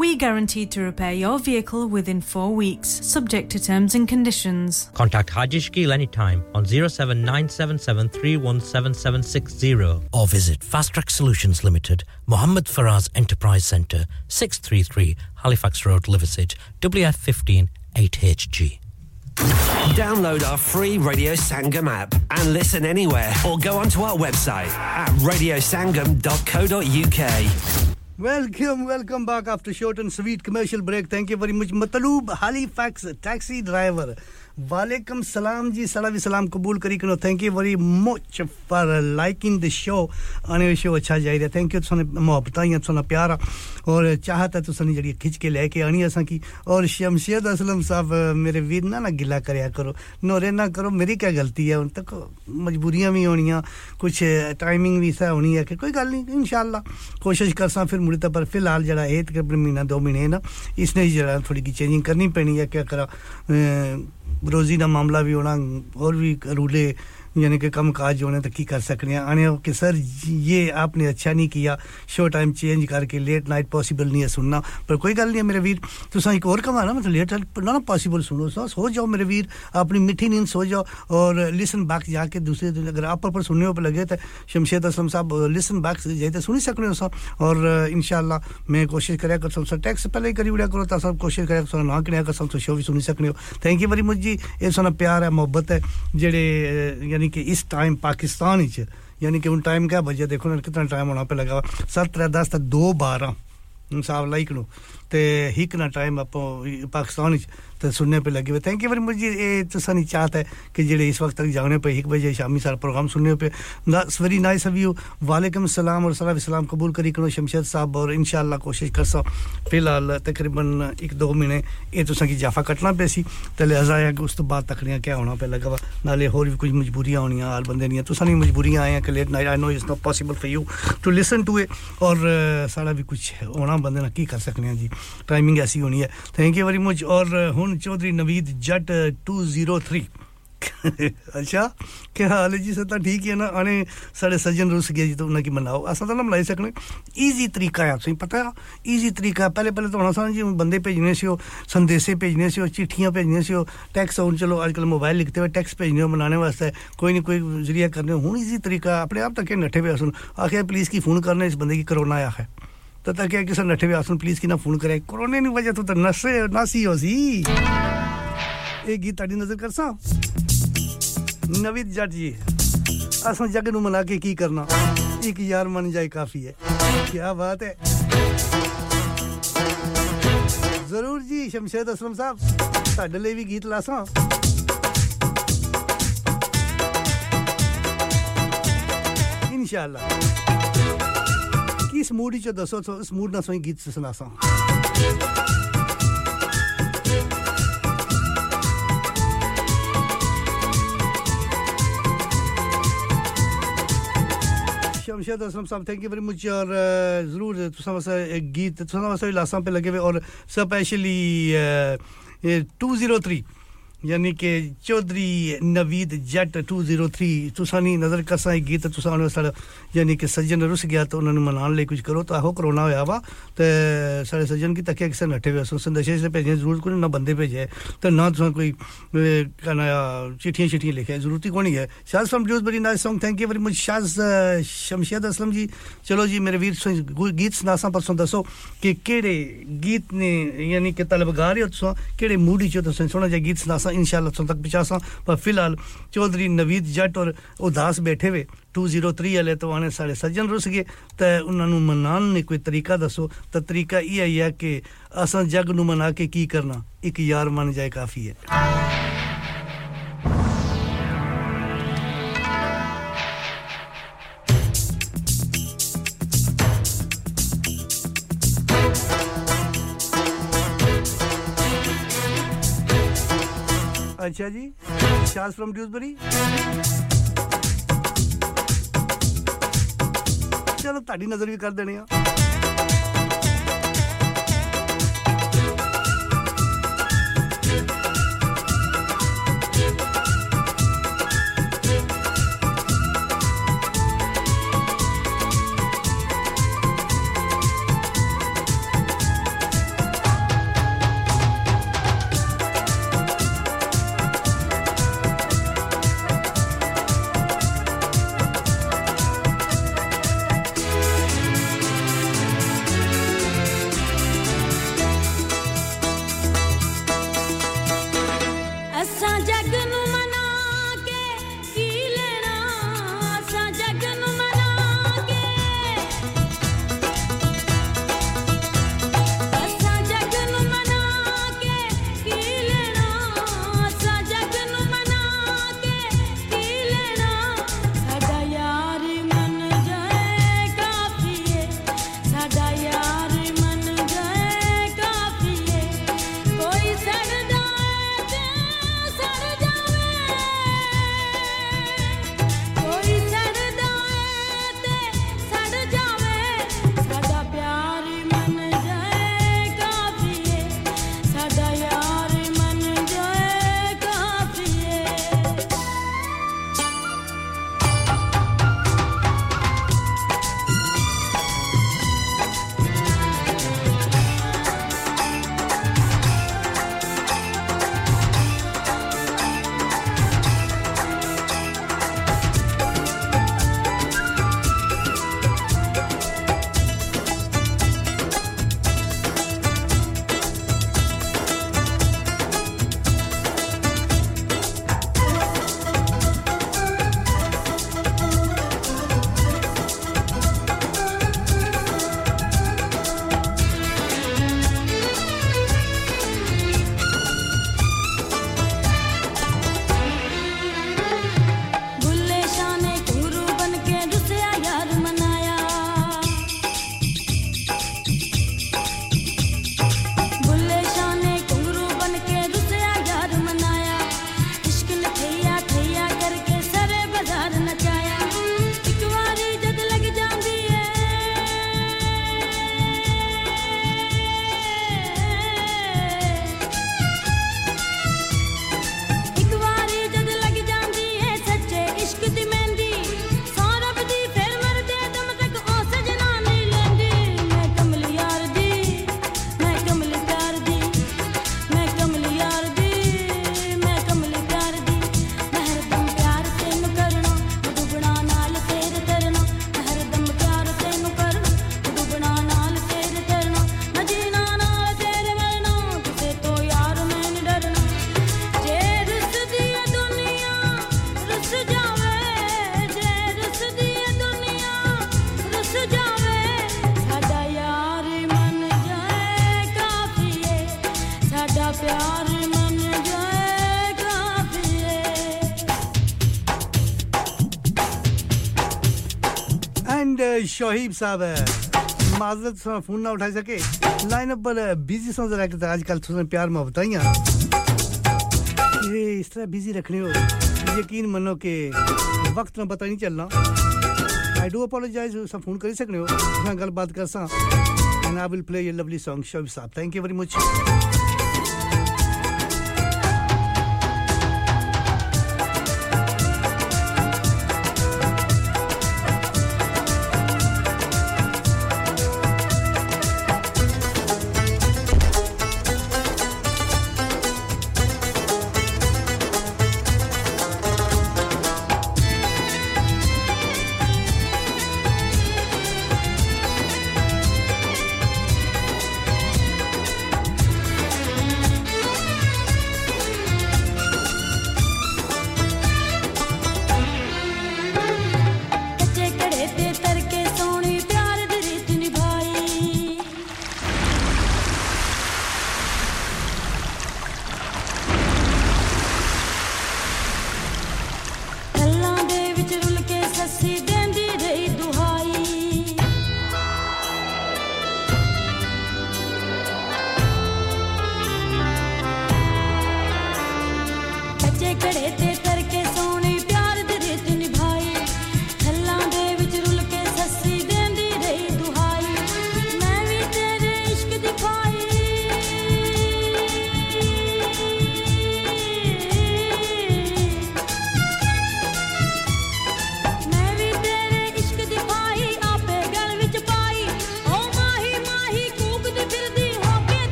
We guaranteed to repair your vehicle within four weeks, subject to terms and conditions. Contact Haji Shkil anytime on zero seven nine seven seven three one seven seven six zero or visit Fast Track Solutions Limited, Mohamed Faraz Enterprise Centre, six thirty-three Halifax Road, Liversedge, W F one five eight H G. Download our free Radio Sangam app and listen anywhere or go onto our website at radio sangam dot co dot U K. Welcome, welcome back after short and sweet commercial break. Thank you very much, Matloob Halifax taxi driver. Walaikum salam ji, salaam salam qabool kari karo. Thank you very much for liking the show. Aane wo show acha ja raha. Thank you tusne mohabbat ya tusna pyara aur chahat hai tusne jehdi khich ke leke aani asan ki aur Shamshed Aslam sahab mere veer na na gilla karya karo. Nore na karo, meri kya galti hai, un tak majbooriyan bhi honiyan, kuch timing bhi sa honi hai ki koi gal nahi, inshallah koshish karsa fir murida par filhal jehda eh takriban mahina do mahine na isne jehda thodi ki changing karni peni hai, kya kara रोजी दा मामला भी होना और भी रूले यानी कि कम काज होने तक की कर सकने आने के सर ये आपने अच्छा नहीं किया शो टाइम चेंज करके लेट नाइट पॉसिबल नहीं है सुनना पर कोई गल नहीं है मेरे वीर तुसा एक और कमाना मतलब लेट ना पॉसिबल सुनो सो जाओ मेरे वीर अपनी मीठी नींद सो जाओ और लिसन बैक जाके दूसरे दिन अगर आप पर सुनने पे लगे तो शमशेद असलम साहब लिसन बैक जाते सुन सकने हो साहब और इंशाल्लाह मैं कोशिश करया कर सब टैक्स पहले करी उड़ा करो ता सब कोशिश करया सो ना किया कर सब शो भी सुन सकने हो थैंक यू वेरी मच जी ये सोना प्यार है मोहब्बत है जेड़े कि इस टाइम पाकिस्तान इच यानी कि उन टाइम क्या बजे देखो ना कितना टाइम होना पे लगा seven three ten to two twelve इंसाफ लाइक नो ते हिक ना टाइम आप पाकिस्तान इच ते सुनने पे लगे थैंक यू वेरी मच जी ए तुसा नहीं चाहता है कि जेड़े इस वक्त तक जाने पे one बजे शामी सारा प्रोग्राम सुनने पे that's very nice of you वालेकुम सलाम और सलाम सलाम कबूल करी करो शमशेद साहब और इंशाल्लाह कोशिश करसा फिलहाल तकरीबन one to two महीने ए तुसा की जाफा कटना पेसी ते लिहाजा है कि उस तो बाद तकरियां क्या होना पे लगा नाले और भी कुछ मजबूरियां होनियां हाल बंदे नहीं तुसा नहीं मजबूरियां आए हैं कि late night I know it's not possible for you to listen to it और सारा भी कुछ होना बंदे ना की कर सकने हैं जी टाइमिंग ऐसी होनी है थैंक यू वेरी मच और हुन चौधरी नवीद जट two oh three अच्छा क्या हाल है जी सता ठीक है ना आने सारे सज्जन रुस गए जी तो उनकी मनाओ असा तो ना मिला सकने इजी तरीका है आपसे पता है इजी तरीका पहले पहले तो होना जी बंदे भेजने से हो संदेशे भेजने से हो चिट्ठियां भेजने से हो टैक्स और चलो आजकल मोबाइल लिखते हुए टैक्स भेजने बनाने वास्ते कोई नहीं कोई जरिया करने हुन इजी तरीका अपने आप तक के नठे पे सुन आके पुलिस की फोन करने इस बंदे की कोरोना आया है तो तक है कि सर नठे व्यासन प्लीज की ना फोन करे कोरोना नहीं वजह तो नसे नासी होसी एक गीत आड़ी नजर करसा नवीद जट जी असन जग नु मना के की करना एक यार मन जाए काफी है क्या बात है जरूर जी शमशेद असलम साहब साडे ले भी गीत लासा इंशाल्लाह इस मूड इच दसो तो इस मूड ना सोई गीत से सुनासा शमशेद असलम साहब थैंक यू वेरी मच और जरूर तुसा वसा गीत तुसा वसा लासा पे लगे और specially two oh three yani ke Chaudhry Naveed Jatt two oh three tusani nazar kasai geet tusano sar yani ke sajjan rus gaya to unhon manan le kuch karo to aho corona hoya va te sare sajjan ki takke action atte hoye so sandesh se bheje zarur ko na bande bheje to na tusan koi kana chithiyan chithiyan likhe zarurti koni hai Shaz from Blues very nice song thank you very much Shaz Shamshad Aslam ji chalo ji mere veer singh geet sunasa parson dasso ke kede geet ne yani ke talabgar ho tusan kede mood ho tusan sona ja geet sunasa इंशाल्लाह तुम तक पहुंचासा पर फिलहाल चौधरी नवीद जट और उदास बैठे हुए two oh three वाले तो आने सारे सज्जन रुस गए ते उन्हां नु मनान ने कोई तरीका दसो ते तरीका ई है या कि असन जग नु मना के की करना एक यार मन जाए काफी है अच्छा जी Shaz from Dewsbury चलो ताड़ी नजर भी कर देने आ शोहिब साहब माजरत सा फोन ना उठा सके लाइन पर बिजी सा जरा आजकल थोड़ा प्यार मोहब्बत है ये इस तरह बिजी रखने हो यकीन मानो के वक्त ना पता नहीं चलना आई डू अपोलोजाइज सा फोन कर सकने हो मैं गल बात कर सा and I will play your lovely song Shoaib साहब थैंक यू वेरी मच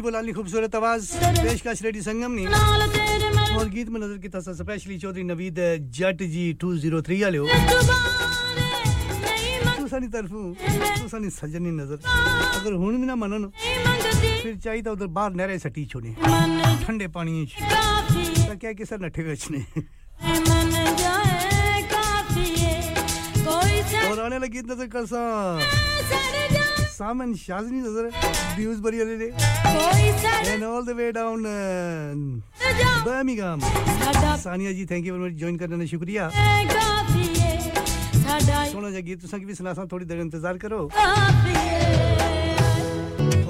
नसीब वाली खूबसूरत आवाज पेशकश रेडियो संगम ने और गीत में नजर की तसा स्पेशली चौधरी नवीद जट जी two oh three वाले हो तुसानी तरफों तुसानी सजनी नजर अगर हुन भी ना मनन फिर चाहिए तो उधर बाहर नहरे सटी छोने ठंडे पानी में क्या के सर नठे बेचने और आने लगी नजर करसा Saman Shazani Nazar, Dewsbury Alley, and all the way down uh, Birmingham. Sania ji, thank you very much for joining us. Shukriya. Sona ji, geet tusan ki bhi sunasa thodi der intezar karo.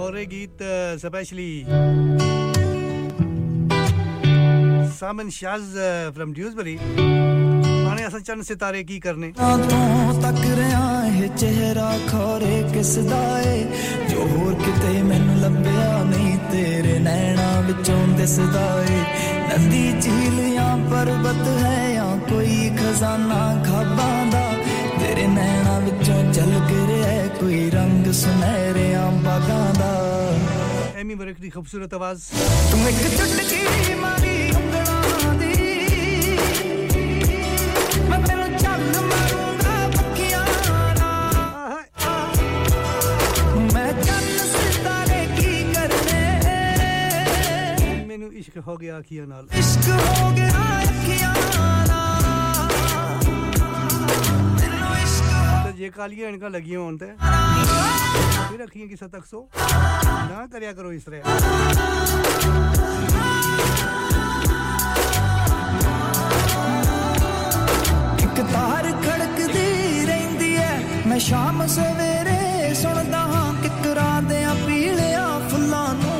Aur ye geet specially Saman Shaz uh, from Dewsbury. आने असन चंद सितारे की करने आंखों तक रिया है चेहरा खोरे किस दाए जो होर किते मैनू लंबिया नहीं तेरे नैना विचों दिसदाए नदी झील या पर्वत है या कोई खजाना खाबांदा तेरे नैना विचों झलक रिया कोई रंग सुनहरे आंबा गांदा एमी बरक दी खूबसूरत आवाज तुम एक चुटकी मारी इश्क हो गया अखियां नाल इश्क हो गया अखियां नाल इश्क तो ये कालियां इनका लगी होन ते फिर अखियां की सतक सो ना करया करो इस तरह एक तार खड़कदी रहंदी है मैं शाम सवेरे सुनदा हां किकरा दे पीलिया फुल्लां नू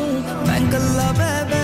मैं गल्ला बेबे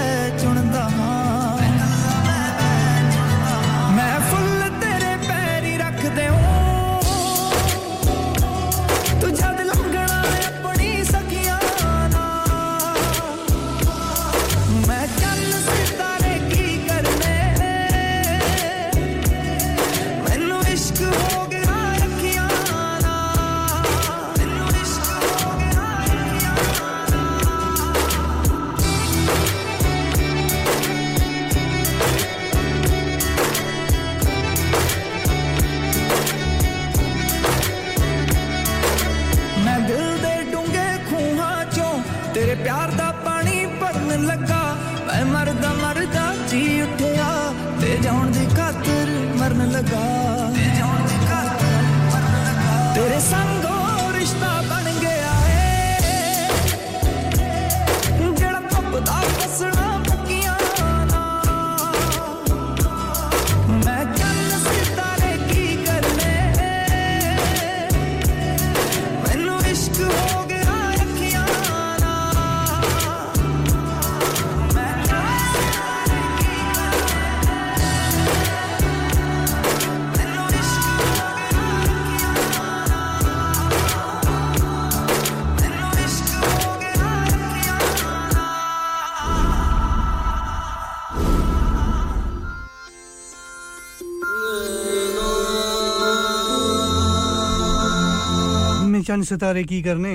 सितारे की करने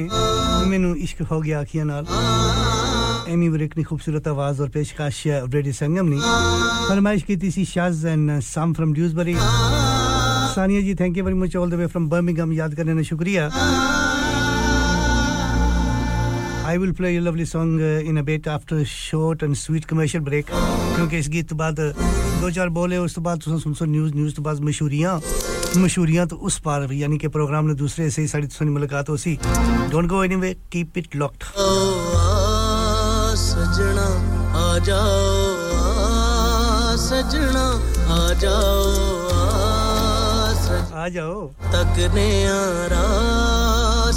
मेनू इश्क हो गया अखियां नाल एमी ब्रेक ने खूबसूरत आवाज और पेशकश रेडियो संगम ने फरमाइश की थी Shaz and Sam from Dewsbury Sania ji thank you very much all the way from Birmingham याद करने का शुक्रिया I will play your lovely song in a bit after short and sweet commercial break क्योंकि इस गीत तो बाद दो चार बोले उस तो बाद तुम सुन सो न्यूज़ न्यूज़ तो बाद मशहूरियां मशहूरियां तो उस पार भी यानी कि प्रोग्राम ने दूसरे से साड़ी सुनी मुलाकात हो सी don't go anyway keep it locked आ सजना आ जाओ आ सजना आ जाओ आ जाओ तकने आरा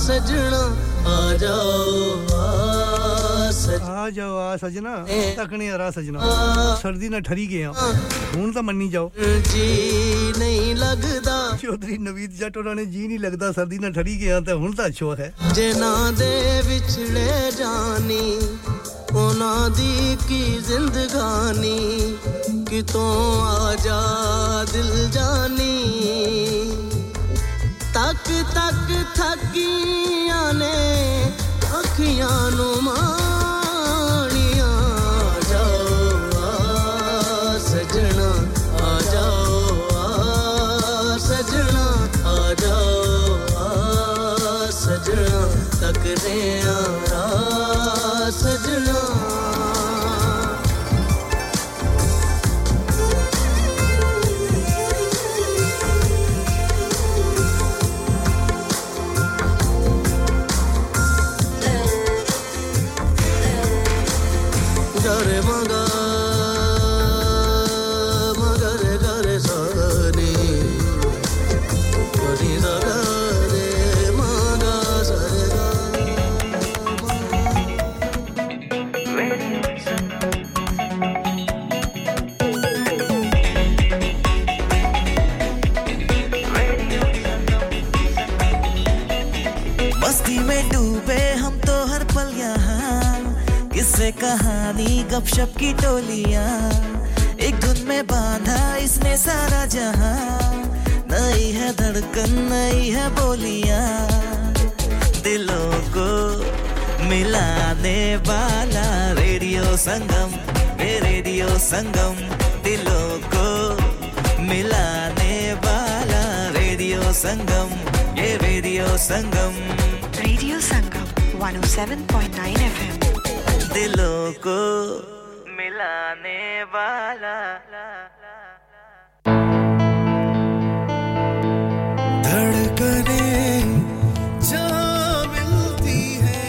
सजना आ जाओ आ जाओ आ सजना तकने आरा सजना सर्दी ना ठरी गया हुन ता मन्नी जाओ जी नहीं लगदा चौधरी नवीद जट उन्हां ने जी नहीं लगदा सर्दी ना ठरी गया ता हुन ता अच्छा है जना दे विछड़े जानी उन्हां दी की जिंदगानी कि तो आ जा दिल जानी तक तक थकियां ने अखियां नु मां गपशप की टोलियां एक धुन में बांधा इसने सारा जहां नई है धड़कन नई है बोलियां दिलों को मिलाने वाला रेडियो संगम रे रेडियो संगम दिलों को मिलाने वाला रेडियो संगम ये radio Sangam radio Sangam one oh seven point nine F M दिलों को मिलाने वाला धड़कने जहां मिलती है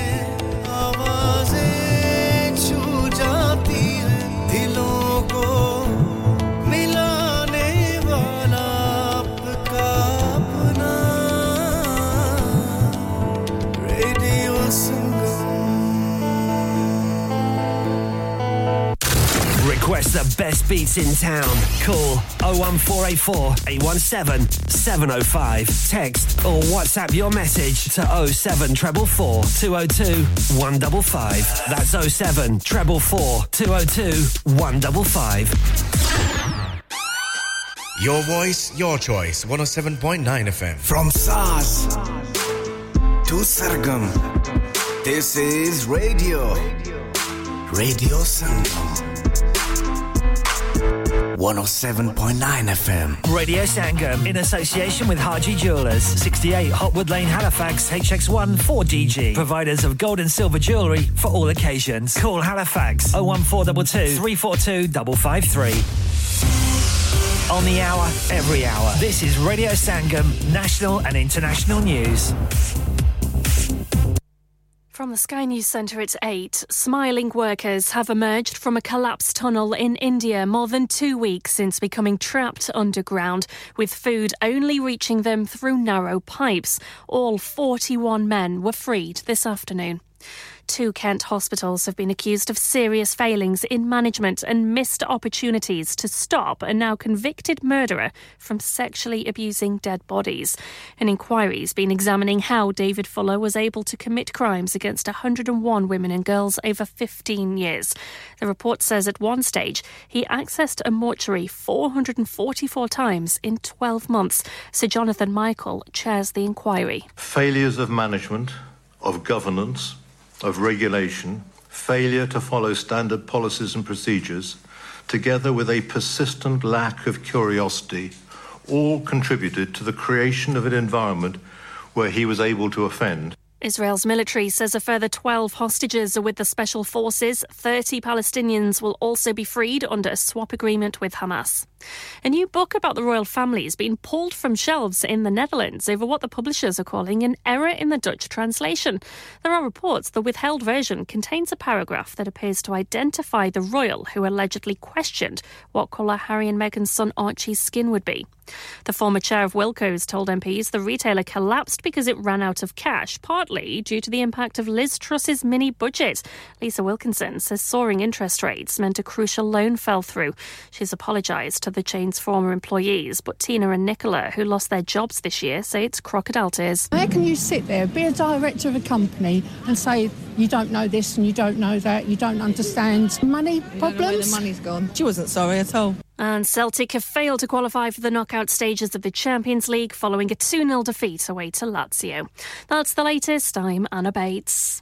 आवाजें छू जाती है दिलों को मिलाने वाला आपका अपना radio Request the best beats in town. Call oh one four eight four, eight one seven, seven oh five. Text or WhatsApp your message to oh seven four four four, two oh two, one five five. That's oh seven four four four, two oh two, one five five. Your voice, your choice. one oh seven point nine F M. From Saz to Sargam, this is Radio. Radio Sangam. one oh seven point nine F M. Radio Sangam in association with Haji Jewellers, sixty-eight Hotwood Lane, Halifax, H X one four D G. Providers of gold and silver jewellery for all occasions. Call Halifax oh one four two two, three four two five five three. On the hour, every hour. This is Radio Sangam, national and international news. From the Sky News Centre at eight, smiling workers have emerged from a collapsed tunnel in India more than two weeks since becoming trapped underground, with food only reaching them through narrow pipes. All forty-one men were freed this afternoon. Two Kent hospitals have been accused of serious failings in management and missed opportunities to stop a now convicted murderer from sexually abusing dead bodies. An inquiry has been examining how David Fuller was able to commit crimes against one hundred and one women and girls over fifteen years. The report says at one stage he accessed a mortuary four hundred forty-four times in twelve months. Sir Jonathan Michael chairs the inquiry. Failures of management, of governance, of regulation, failure to follow standard policies and procedures, together with a persistent lack of curiosity, all contributed to the creation of an environment where he was able to offend. Israel's military says a further twelve hostages are with the special forces. thirty Palestinians will also be freed under a swap agreement with Hamas. A new book about the royal family has been pulled from shelves in the Netherlands over what the publishers are calling an error in the Dutch translation. There are reports the withheld version contains a paragraph that appears to identify the royal who allegedly questioned what colour Harry and Meghan's son Archie's skin would be. The former chair of Wilko's told M Ps the retailer collapsed because it ran out of cash, partly due to the impact of Liz Truss's mini budget. Lisa Wilkinson says soaring interest rates meant a crucial loan fell through. She's apologised to the chain's former employees, but Tina and Nicola, who lost their jobs this year, say it's crocodile tears. How can you sit there, be a director of a company and say you don't know this and you don't know that, you don't understand money problems? You don't know where the money's gone. She wasn't sorry at all. And Celtic have failed to qualify for the knockout stages of the Champions League following a two nil defeat away to Lazio. That's the latest. I'm Anna Bates.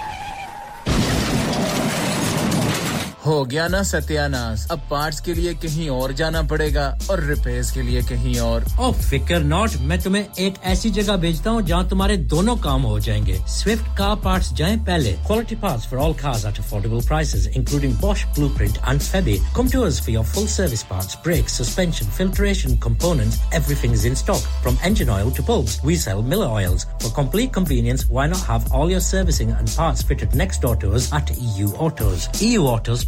हो गया ना सत्यानाश अब parts के लिए कहीं और जाना पड़ेगा और रिपेयर्स के लिए कहीं और ओ फिकर नॉट मैं तुम्हें एक ऐसी जगह भेजता हूं जहां तुम्हारे दोनों काम हो जाएंगे स्विफ्ट कार पार्ट्स जाएं पहले quality parts for all cars at affordable prices including Bosch Blueprint and Febi come to us for your full service parts brakes suspension filtration components everything is in stock from engine oil to bulbs we sell Miller oils for complete convenience why not have all your servicing and parts fitted next door to us at E U Autos E U Autos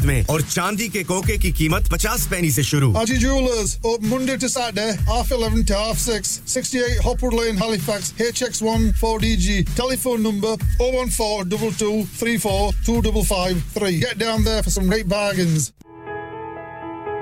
में और चांदी के कोके की कीमत fifty पैसे से शुरू Haji Jewellers open Monday to Saturday half eleven to half six sixty-eight Hopwood Lane Halifax H X one four D G telephone number oh one four two two three four two five five three get down there for some great bargains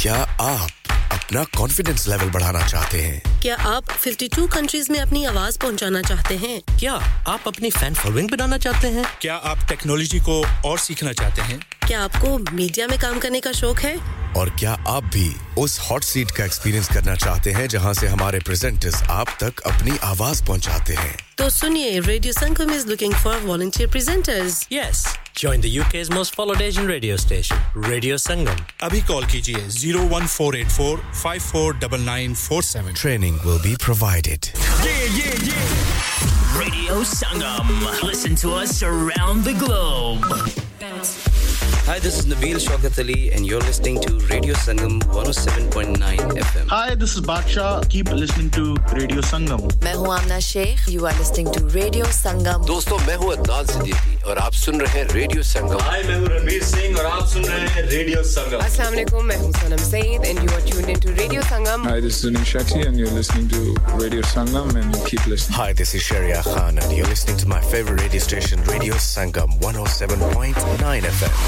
क्या आप अपना confidence level बढ़ाना चाहते हैं क्या आप fifty-two countries में अपनी आवाज पहुंचाना चाहते हैं क्या आप अपनी फैन फॉलोइंग बनाना चाहते हैं क्या आप टेक्नोलॉजी को और सीखना चाहते हैं क्या आपको मीडिया में काम करने का शौक है और क्या आप भी उस हॉट सीट का एक्सपीरियंस करना चाहते हैं जहां से हमारे प्रेजेंटर्स आप तक अपनी आवाज पहुंचाते हैं तो सुनिए radio Sangam is looking for volunteer presenters yes Join the U K's most followed Asian radio station, Radio Sangam. Abhi call kijiye oh one four eight four, five four nine nine four seven. Training will be provided. Yeah, yeah, yeah. Radio Sangam. Listen to us around the globe. Hi, this is Nabeel Shaukat Ali and you're listening to Radio Sangam one oh seven point nine F M. Hi, this is Baksha. Keep listening to Radio Sangam. मैं हूँ Amna Sheikh. You are listening to Radio Sangam. दोस्तों मैं हूँ अदनान सिद्दीकी और आप सुन रहे हैं Radio Sangam. Hi, मैं हूँ रणवीर सिंह और आप सुन रहे हैं Radio Sangam. अस्सलाम वालेकुम मैं हूँ सनम Saeed and you are tuned into Radio Sangam. Hi, this is Anishaxi and you're listening to Radio Sangam and you keep listening. Hi, this is Sherry Khan and you're listening to my favorite radio station Radio Sangam one oh seven point nine F M.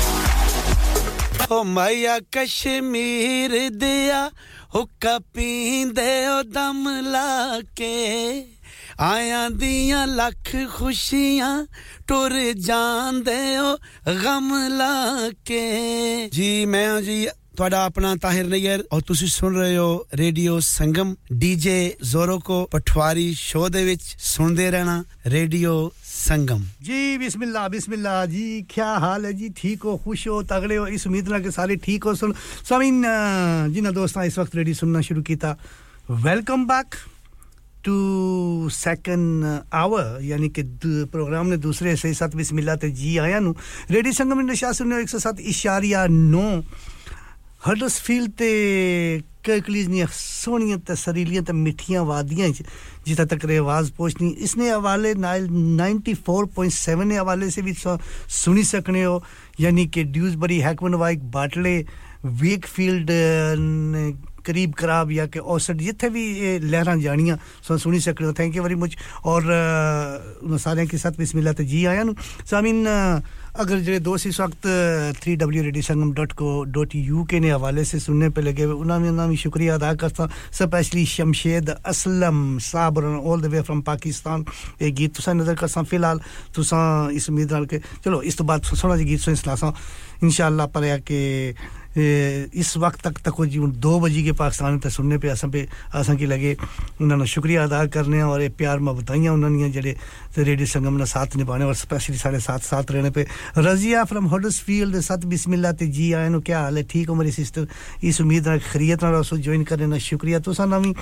Oh maya kashmir diya hukka peende o dam la ke aayan diyan lakh khushiyan tur jaande o gham la ke ji main ji ਤੁਹਾਡਾ ਆਪਣਾ ਤਾਹਿਰ ਨਈਰ ਔਰ ਤੁਸੀਂ ਸੁਣ ਰਹੇ ਹੋ radio ਸੰਗਮ DJ Zorro ਕੋ ਪਠਵਾਰੀ show ਦੇ ਵਿੱਚ ਸੁਣਦੇ ਰਹਿਣਾ ਰੇਡੀਓ ਸੰਗਮ ਜੀ ਬਿਸਮਿਲ੍ਲਾ ਬਿਸਮਿਲ੍ਲਾ ਜੀ ਕੀ ਹਾਲ ਹੈ ਜੀ ਠੀਕ ਹੋ ਖੁਸ਼ ਹੋ ਤਗੜੇ ਹੋ ਇਸ ਉਮੀਦ ਨਾਲ ਕਿ ਸਾਰੇ ਠੀਕ ਹੋ ਸੁਣ ਸਾਮੀਨ ਜਿਨ੍ਹਾਂ ਦੋਸਤਾਂ ਇਸ ਵਕਤ ਰੇਡੀ ਸੁਣਨਾ ਸ਼ੁਰੂ ਕੀਤਾ welcome back to second hour यानी कि प्रोग्राम ने दूसरे से साथ बिस्मिल्लाह ते जी आया नु रेडियो संगम ने शासन one oh seven point nine Huddersfield ते कर्कलीज ने सोनियां तसरीलियां ते मिठियां वादियां जिता तक रे आवाज पहुंचनी इसने हवाले ninety-four point seven ने हवाले से भी सुनी सकने हो यानी कि ड्यूसबरी हैकमन वाइक बाटले वेकफील्ड करीब खराब या के औसत जिथे भी लहरां जानियां सो सुनी सकने हो थैंक यू वेरी मच और उन सारे के साथ बिस्मिल्लाह तो जी आया नु सामीन अगर जे दोस्त इस वक्त three w radio sangam dot co dot u k ने हवाले से सुनने पे लगे हुए उनका मैं नाम शुक्रिया अदा करता स्पेशली शमशेद असलम साबर all the way from Pakistan ये गीत तुसा नजर करसा फिलहाल तुसा इस उम्मीद नाल के चलो इस तो बात सुना जी गीत सुनलासा इंशाल्लाह पर आके इस वक्त तक तक जी two बजे के पाकिस्तान ते सुनने पे असन पे असन की लगे उनना शुक्रिया अदा करने और ये प्यार मोहब्बताइयां उननियां जेडे रेडियो संगम ना साथ निभाने और स्पेशली सारे साथ साथ रहने पे रजिया फ्रॉम हडर्सफील्ड साथ बिस्मिल्लाह ते जी आए नु क्या हाल है ठीक हो मेरी सिस्टर इस उम्मीद ना खैरियत ना रसो ज्वाइन करने ना शुक्रिया तुसा नवी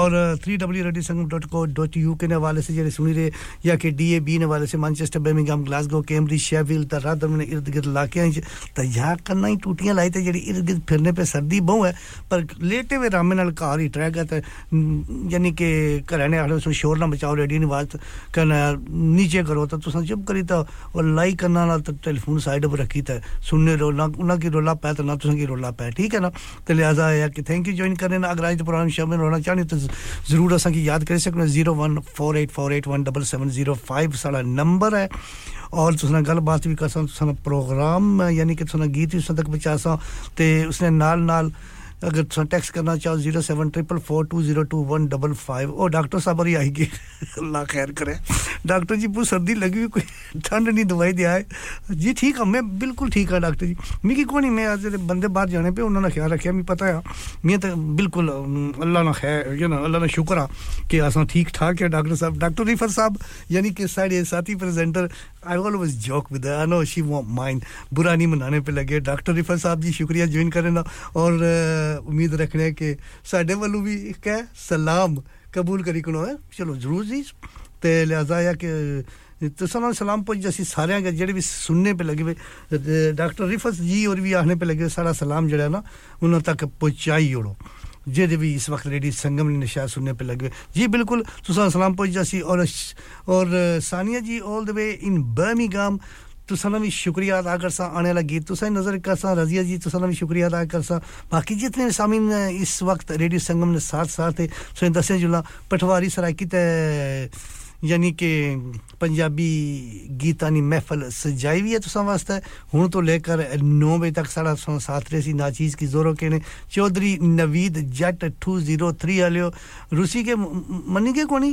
और three w radio sangam dot co dot u k ने वाले से जेडे सुनी रहे या के D A B ने वाले से Manchester Birmingham Glasgow Cambridge Sheffield तरा दमने इर्द-गिर्द इलाके तैयार करना ही टूटियां लाई ते इर्द-गिर्द फिरने पे सर्दी बहु है पर लेटे हुए रामे नाल कार ही ट्रैक है यानी कि कराने वाले उसमें शोर ना बचाओ रेडियो ने बात करना नीचे करो तो तुसा चुप करी था और लाइक करना ना तो टेलीफोन साइड पर रखी था सुनने रो ना उना की रोला पे तो ना तुसा की रोला पे ठीक है ना तो लिहाजा है कि थैंक यू ज्वाइन करने ना अगर आज प्रोग्राम शामिल होना चाहनी तो जरूर असा की याद कर सकना zero one four eight four eight one seven seven zero five साडा नंबर है और तुसना गलबात भी करसा तुसना प्रोग्राम यानी कि तुसना गीत तुस तक पहुंचासा ते उसने नाल नाल अगर तुस टेक्स्ट करना चाहो zero seven four four two zero two one five five ओ डॉक्टर साहब री आई गए अल्लाह खैर करे डॉक्टर जी बहुत सर्दी लगी हुई कोई ठंड नहीं दवाई दिया है जी ठीक है मैं बिल्कुल ठीक है डॉक्टर जी मिकी कोनी मैं आज बंदे बाहर जाने पे उन्होंने ख्याल रखया मैं पता है मैं तो बिल्कुल अल्लाह ना खैर यू नो अल्लाह ना शुक्र है कि आसा ठीक ठाक है डॉक्टर साहब डॉक्टर रिफर साहब यानी कि सारे साथी presenter I always joke with her. I know she won't mind. बुरा नहीं मनाने पे लगे डॉक्टर रिफर साहब जी शुक्रिया ज्वाइन करना और उम्मीद रखने के साडे वालों भी क्या सलाम कबूल करी करो है चलो जरूर जी ते लिहाजा या के तो सलाम सलाम पहुंच जैसी सारे के जेड़े भी सुनने पे लगे डॉक्टर रिफर जी और भी आने पे लगे सारा सलाम जड़ा ना उन तक पहुंचाई ओड़ो जेडे भी इस वक्त रेडियो संगम ने निशा सुनने पे लगे जी बिल्कुल तुसा सलाम पहुंच जासी और और Sania ji all the way in Birmingham तुसा ना भी शुक्रिया अदा करसा आने वाला गीत तुसा नजर करसा रजिया जी तुसा ना भी शुक्रिया अदा करसा बाकी जितने सामीन इस वक्त रेडियो संगम ने साथ साथ है सो दस जुलाई पटवारी सरायकी ते यानी कि पंजाबी गीतानी महफल सजाई हुई है तुसा वास्ते हुन तो लेकर nine बजे तक साडा साथ रहे सी नाचीज की जोरो के ने चौधरी नवीद जट two oh three आलियो रूसी के मनी के कोनी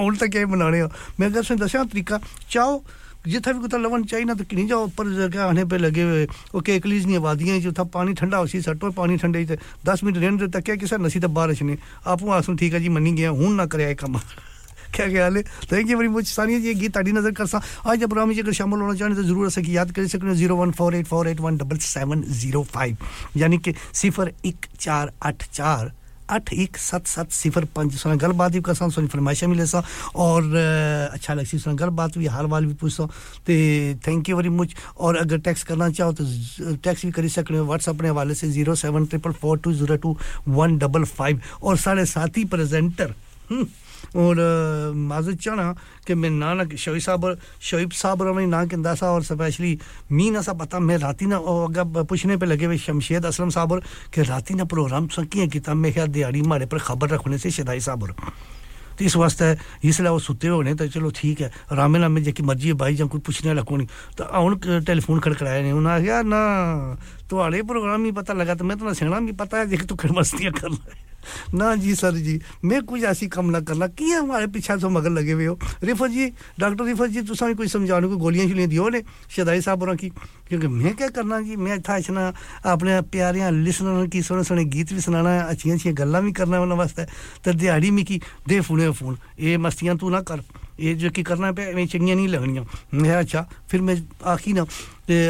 उल्टा के बनाने हो मैं दस दशा तरीका चाहो जिथा भी कोता लवन चाहिए ना तो किनी जाओ ऊपर जगह आने पे लगे हुए ओके एकलीज नहीं वादियां जो था पानी ठंडा होसी सटो पानी ठंडे थे ten मिनट रेन तक के किसा नसी तक बारिश ने आपू आसू ठीक है जी मनी गया हुन ना करे काम क्या ख्याल है thank you very much Sania ji गीत आड़ी नजर करसा आज जब प्रोग्राम में अगर शामिल होना चाहने तो जरूर ऐसे की याद कर सकने zero one four eight four eight one seven seven zero five यानी कि zero one four eight four eight one seven seven zero five सुना गलबात भी करसा सुन फरमाइशा मिलेसा और अच्छा लगसी सुना गलबात भी हाल वाल भी पूछसा ते थैंक यू वेरी मच और अगर टेक्स्ट करना चाहो तो टेक्स्ट भी कर सकने व्हाट्सएप ने हवाले से zero seven four four two zero two one five five और सारे साथी प्रेजेंटर और माजूद चाना कि मैं नाना शोई साहब शोईब साहब और मैं ना के अंदाजा और स्पेशली मीना सा पता मैं राती ना अगर पूछने पे लगे हुए शमशेद असलम साहब के राती ना प्रोग्राम सकिए किताब में क्या दिहाड़ी मारे पर खबर रखने से शदाई साहब तो इस वास्ते इसलिए वो सुते होने तो चलो ठीक है रामे नामे जेकी मर्जी है भाई जब कोई पूछने लको नहीं तो उन टेलीफोन खड़खड़ाया नहीं उन्होंने यार ना तो आले प्रोग्राम ही पता लगा तो मैं तो ना सेना भी पता है जे तू खड़मस्तियां कर रहा है ना जी सर जी मैं कुछ ऐसी कम ना करना कि हमारे पीछे सो मगर लगे हुए हो रिफर जी डॉक्टर रिफर जी तुसा भी कोई समझाने को गोलियां छुली दियो ने शदाई साहब और की क्योंकि मैं क्या करना जी मैं था इसना अपने प्यारे लिसनर की सोने-सोने गीत भी सुनाना है अच्छी-अच्छी गल्लां भी करना है उन वास्ते ते दिहाड़ी मिकी दे फोने फोन ए मस्तियां तू ना कर ये जो की करना पे मैं चंगियां नहीं लगनियां मैं अच्छा फिर मैं आखी ना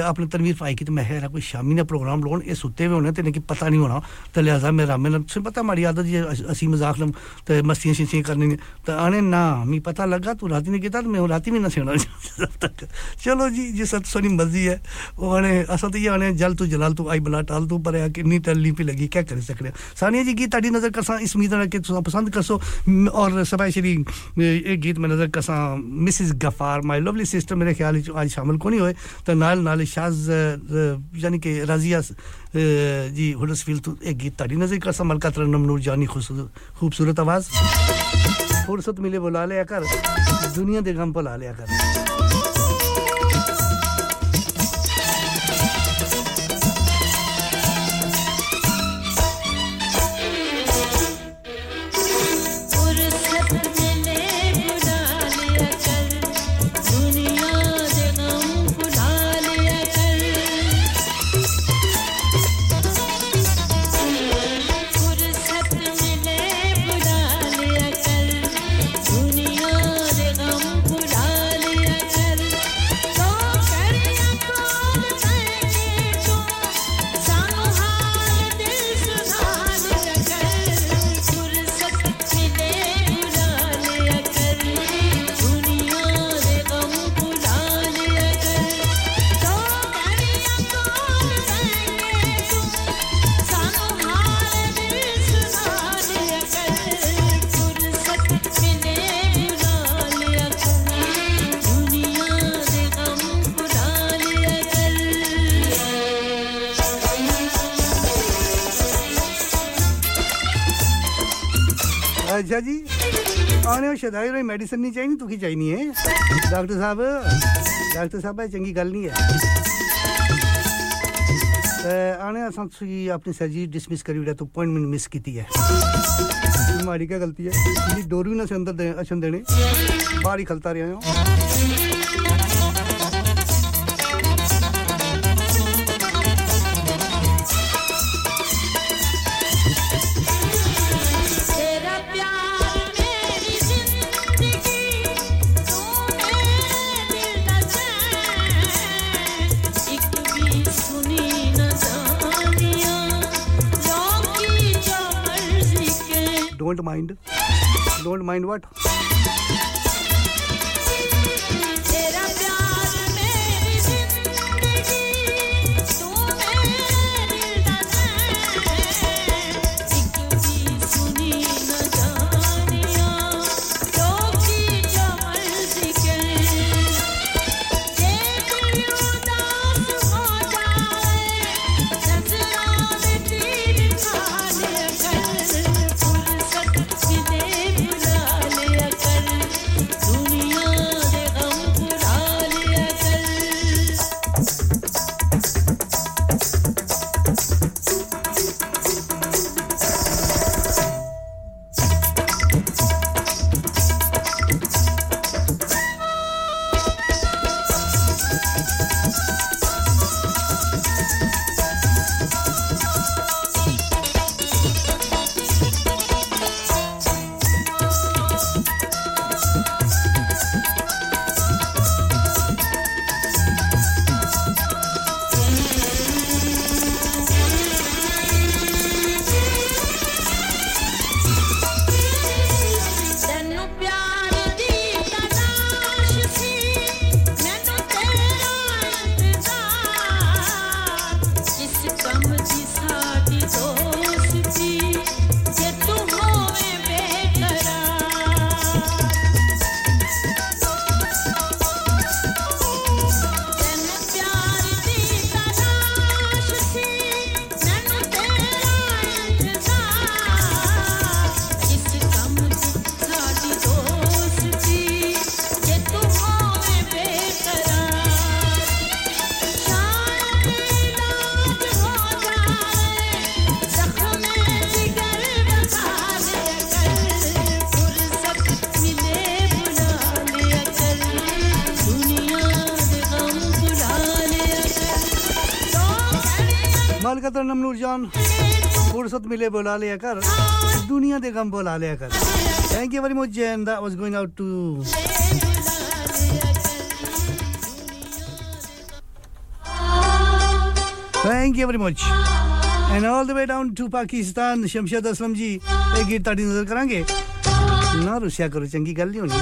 आपने तनवीर भाई की तो मैं हैरा कोई शामी ना प्रोग्राम लोन ये सुते हुए होने तेने की पता नहीं होना तो लिहाजा मैं रामे ना से पता हमारी आदत ये हंसी मजाक लम तो मस्तियां शिशियां करनी तो आने ना मैं पता लगा तू रात ने कीता मैं रात में ना सेना तक चलो जी जिस सत सोनी मर्जी है ओने असल तो ये आने जल तू जलाल तू आई बला टाल तू पर आके नी टल्ली पे लगी क्या कर सकने सानिया जी की ताड़ी नजर करसा इस उम्मीद ना कि तुम पसंद करसो और सबाई श्री एक गीत में नजर करसा Mrs Ghaffar my lovely sister मेरे ख्याल में आज शामिल कोनी होए तो नाल नाल शाज यानी कि राजिया जी हडर्सफील्ड एक गीत ताड़ी नजर करसा मलका तरन्नम नूर जानी खूबसूरत आवाज फुर्सत मिले बुला लिया कर दुनिया दे गम पर ला लिया कर जी आने और शदाई रे मेडिसिन नहीं चाहिए तो की चाहिए है डॉक्टर साहब डॉक्टर साहब चंगी गल नहीं है आने असन सी अपनी सर्जरी डिसमिस करी दा तो अपॉइंटमेंट मिस कीती है हमारी क्या गलती है जी डोरू ना से अंदर दे अशन देने बाहर ही खलता रहे हो Don't mind. Don't mind what? फुर्सत मिले बुला लिया कर दुनिया दे गम बुला लिया कर thank you very much and that was going out to thank you very much and all the way down to Pakistan Shamshad Aslam ji एक गीत ताड़ी नजर करांगे ना रुसिया करो चंगी गल नहीं होनी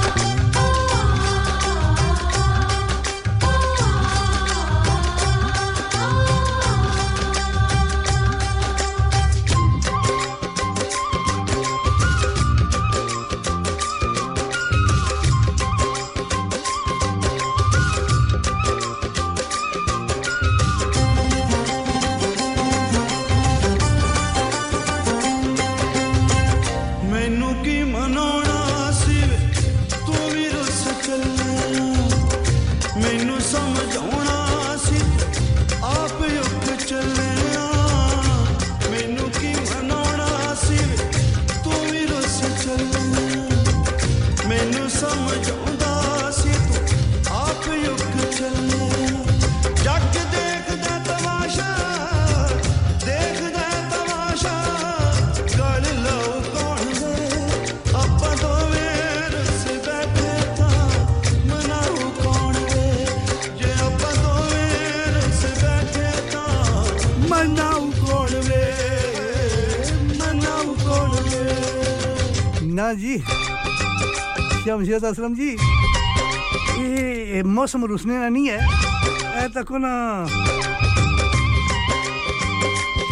शमशेद असलम जी ये मौसम रुसने ना नहीं है ऐ तको ना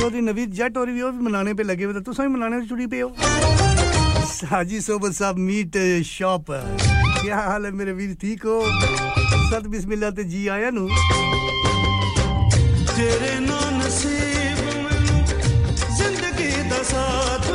चौधरी नवीद जट और भी वो भी मनाने पे लगे हुए तो तुसा भी मनाने छुड़ी पे हो हाजी सोबत साहब मीट शॉप क्या हाल है मेरे वीर ठीक हो सत बिस्मिल्लाह ते जी आया नु तेरे ना नसीब में जिंदगी दा साथ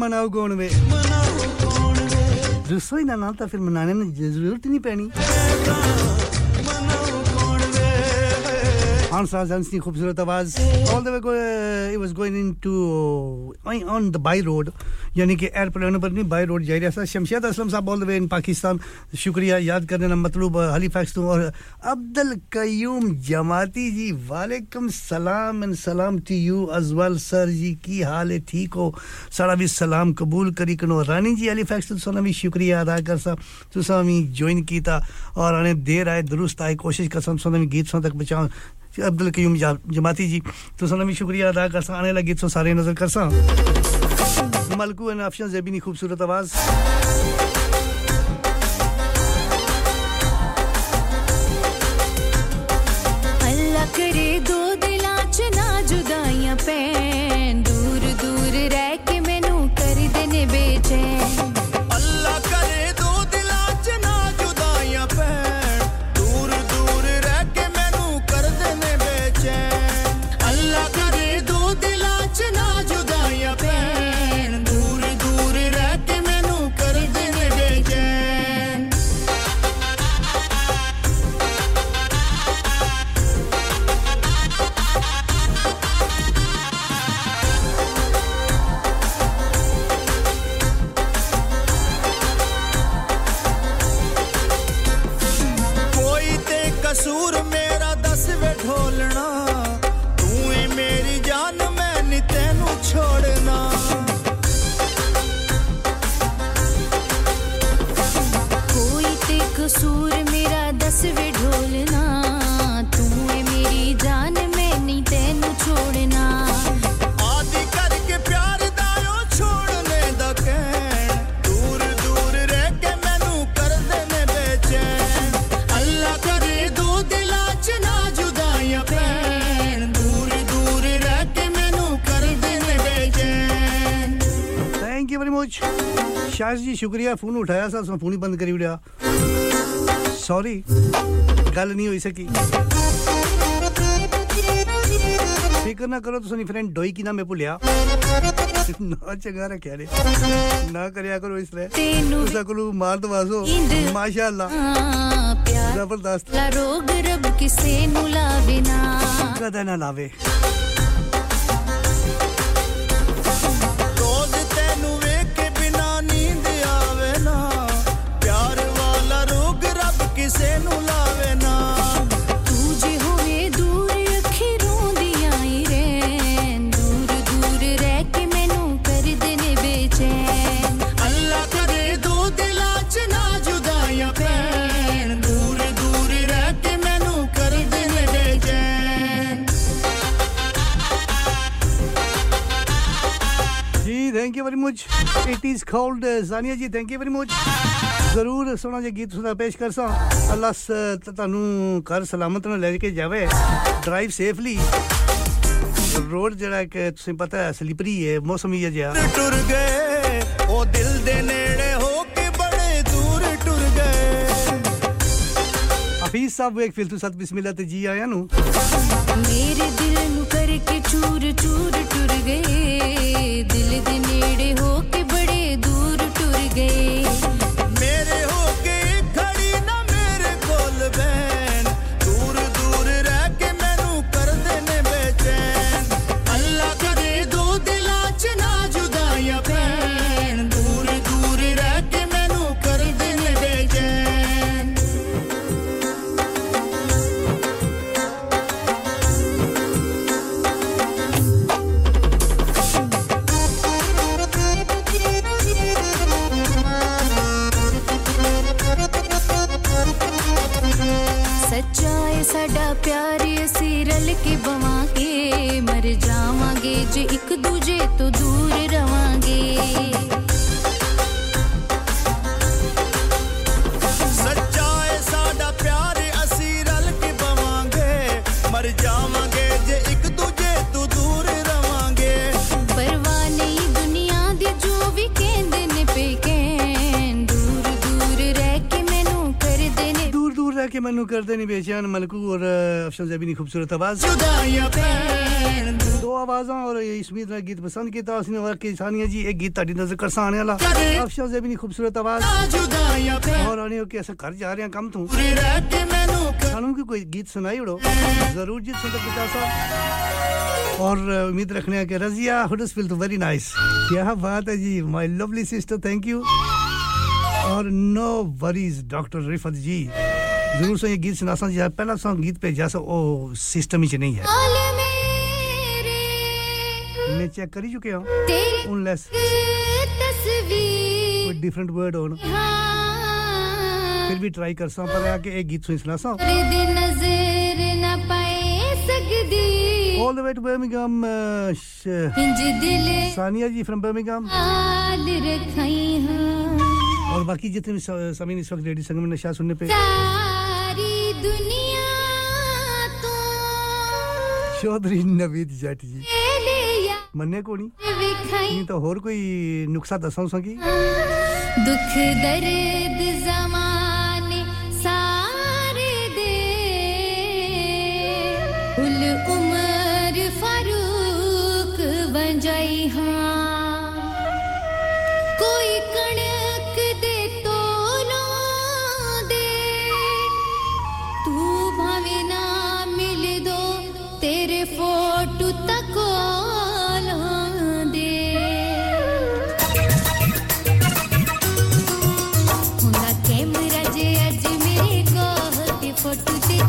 मनाओ कौन वे रसोई ना नाता फिर मनाने में जरूरत नहीं पैनी on Sazan's खूबसूरत आवाज all the way it was going into on the by road यानी कि एयरप्लेन पर नहीं by road जा रहा था शमशाद असलम साहब all the way in Pakistan शुक्रिया याद करने ना मतलूब हैलीफैक्स तो और अब्दुल कयूम जमाती जी वालेकुम सलाम एंड सलाम to you as well sir ji की हाल है ठीक हो सारा भी सलाम कबूल करी कनो रानी जी हैलीफैक्स तो सोना भी शुक्रिया अदा कर सा तुसा भी ज्वाइन कीता और आने देर आए दुरुस्त आए कोशिश कसम सोना भी गीत सो तक पहुंचाऊं अब्दुल कयूम जमाती जी तो सना भी शुक्रिया अदा करसा आने लगे तो सारे नजर करसा मलकू एंड ऑप्शन जेबी नी खूबसूरत आवाज अल्लाह करे दो दिलां च ना जुदाइयां पैन दूर दूर रह के मेनू कर देने बेचैन अल्लाह करे दो दिलां च ना जुदाइयां पैन दूर दूर कसूर मेरा दस वे ढोलना तू ही मेरी जान मैं नहीं तेनू छोड़ना कोई ते कसूर मेरा दस वे ढोलना तू ही मेरी जान मैं नहीं तेनू छोड़ना आदि करके प्यार दा ओ छोड़ने दा कहण दूर दूर रह के मैनू कर देने बेचैन अल्लाह करे दो दिलां च ना जुदाईयां पैण दूर दूर रह के मैनू कर देने बेचैन thank you very much Shaz ji शुक्रिया फोन उठाया सा उसने फोन ही बंद कर दिया सॉरी गल नहीं होई सकी फिकर ना करो तुसनी फ्रेंड डोई की ना मैं भुलिया ना चंगा रखया रे ना करया करो इस तरह तुसा कोलू मार दवासो माशाल्लाह जबरदस्त ला रोग रब किसे नु लावे ना कदा ना लावे रोज तेनु वेख के बिना नींद आवे ना प्यार वाला रोग रब किसे नु लावे ना Thank you very much. It is called Zania ji. Thank you very much. जरूर सोना जी गीत सुना पेश करसा अल्लाह तानू घर सलामत न लेके जावे ड्राइव सेफली रोड जड़ा के तुसे पता है स्लिपरी है मौसम ही जया टूट गए ओ दिल दे नेड़े हो के बड़े दूर टूट गए हफीज साहब एक फिल्तु साथ बिस्मिल्लाह ते जी आया नु मेरे दिल नु करके चूर चूर टूर गए दिल दे नेड़े हो के बड़े दूर टूर गए मेरे हो के खड़ी ना मेरे कोल बहन दूर दूर रह के मैनू कर देने बेचैन अल्लाह करे दो दिलां च ना जुदाईयां पैण दूर दूर रह के मैनू कर देने बेचैन ਸੱਚਾਏ ਸਾਡਾ ਪਿਆਰ ਅਸੀਂ ਰਲ ਕੇ ਬਵਾਂਗੇ ਮਰ ਜਾਵਾਂਗੇ ਜੇ ਇੱਕ ਦੂਜੇ ਤੋਂ ਦੂਰ ਰਵਾਂਗੇ ਸੱਚਾਏ ਸਾਡਾ ਪਿਆਰ ਅਸੀਂ ਰਲ ਕੇ ਬਵਾਂਗੇ ਮਰ ਜਾਵਾਂਗੇ ਜੇ ਇੱਕ ਦੂਜੇ ਤੋਂ ਦੂਰ ਰਵਾਂਗੇ ਪਰਵਾਹ ਨਹੀਂ ਦੁਨੀਆ ਦੀ ਜੋ ਵੀ ਕਹਿੰਦੇ ਨੇ ਪੇਕੈਨ ਦੂਰ ਦੂਰ ਰਹਿ ਕੇ ਮੈਨੂੰ ਕਰਦੇ ਨੇ दूर रह के मनु करते नहीं बेचैन मलकू और अफशान जबी ने खूबसूरत आवाज दो आवाजां और इसमें इतना गीत पसंद किया उसने वाकई सानिया जी एक गीत ताडी नजर करसा आने वाला अफशान जबी ने खूबसूरत आवाज और आने के ऐसा घर जा रहे हैं कम तू सानू की कोई गीत सुनाई उड़ो जरूर जी सुन सकता सा और उम्मीद रखने है कि रजिया हडर्सफील्ड वेरी नाइस क्या बात है जी my lovely sister thank you और no worries doctor Rifat ji जरूर से ये गीत सुनासा जी पहला सॉन्ग गीत पे जैसा ओ सिस्टम ही नहीं है मैं चेक कर ही चुके हूं unless कोई डिफरेंट वर्ड हो ना फिर भी ट्राई करसा पर आके एक गीत सुनासा नजर ना पाए सकदी all the way to Birmingham Sania ji from Birmingham हाल रखाई हां और बाकी जितने भी सामीन इस वक्त रेडियो संगम में नशा सुनने पे सारी दुनिया तो चौधरी नवीद जट जी मन्ने कोनी नहीं तो और कोई नुक्सा दसाऊं सकी दुख दर्द ज़माने सारे दे उल उमर फारूक बन जाई हां कोई कण फोटू तको ला दे हुंदा कैमरा जे अज मेरे को ते फोटू ते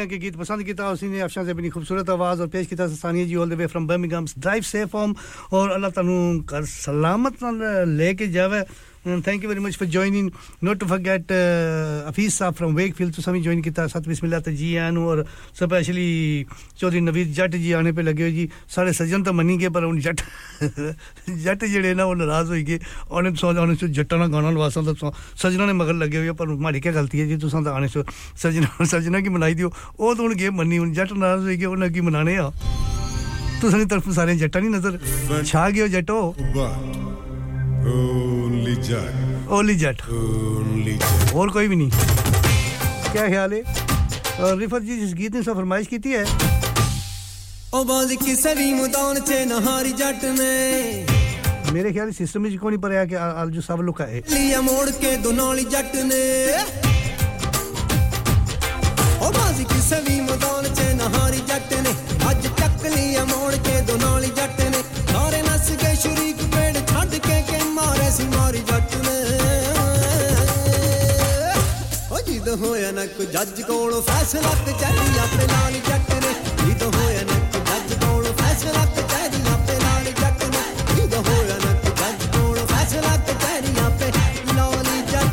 के गीत पसंद किया उसी ने अफशान से अपनी खूबसूरत आवाज और पेश किया Sania ji all the way from Birmingham drive safe home और अल्लाह ताला कर सलामत लेके जावे thank you very much for joining not to forget uh, Afeez Saab from Wakefield to sami join kita sat bismillah ta ji aanu aur specially Chaudhry Naveed Jatt ji aane pe lage ho ji sare sajjan ta mani gaye par un jatt jatt jede na un naraz hoye aur so aur so jatta na gana lwasa ta sajjana ne magar lage hoye par mari ke galti hai ji tusa ta aane so sajjana sajjana ki manai diyo oh to un ge manni un jatt naraz hoye ge unna ki manane a tusa ni taraf sare jatta ni nazar chha gaye jatto only jatt only jatt only jatt aur koi bhi nahi kya khayal hai aur rifat ji jis geet ne so farmaish ki thi hai o bol ki sari mudan che nahari jatt ne mere khayal system mein koi nahi paraya ke al jo sab log ka hai liya mod ke donali jatt ne o bol ki sari mudan che nahari jatt ne ajj tak liya mod ke donali jatt ne sare nas ke shriik ped chhad ke मारे सी मारी जट ने ओ जिद होया ना को जज कोल फैसला ते चली आपे नाल जट ने जिद होया ना को जज कोल फैसला ते चली आपे नाल जट ने जिद होया ना को जज कोल फैसला ते चली आपे नाल जट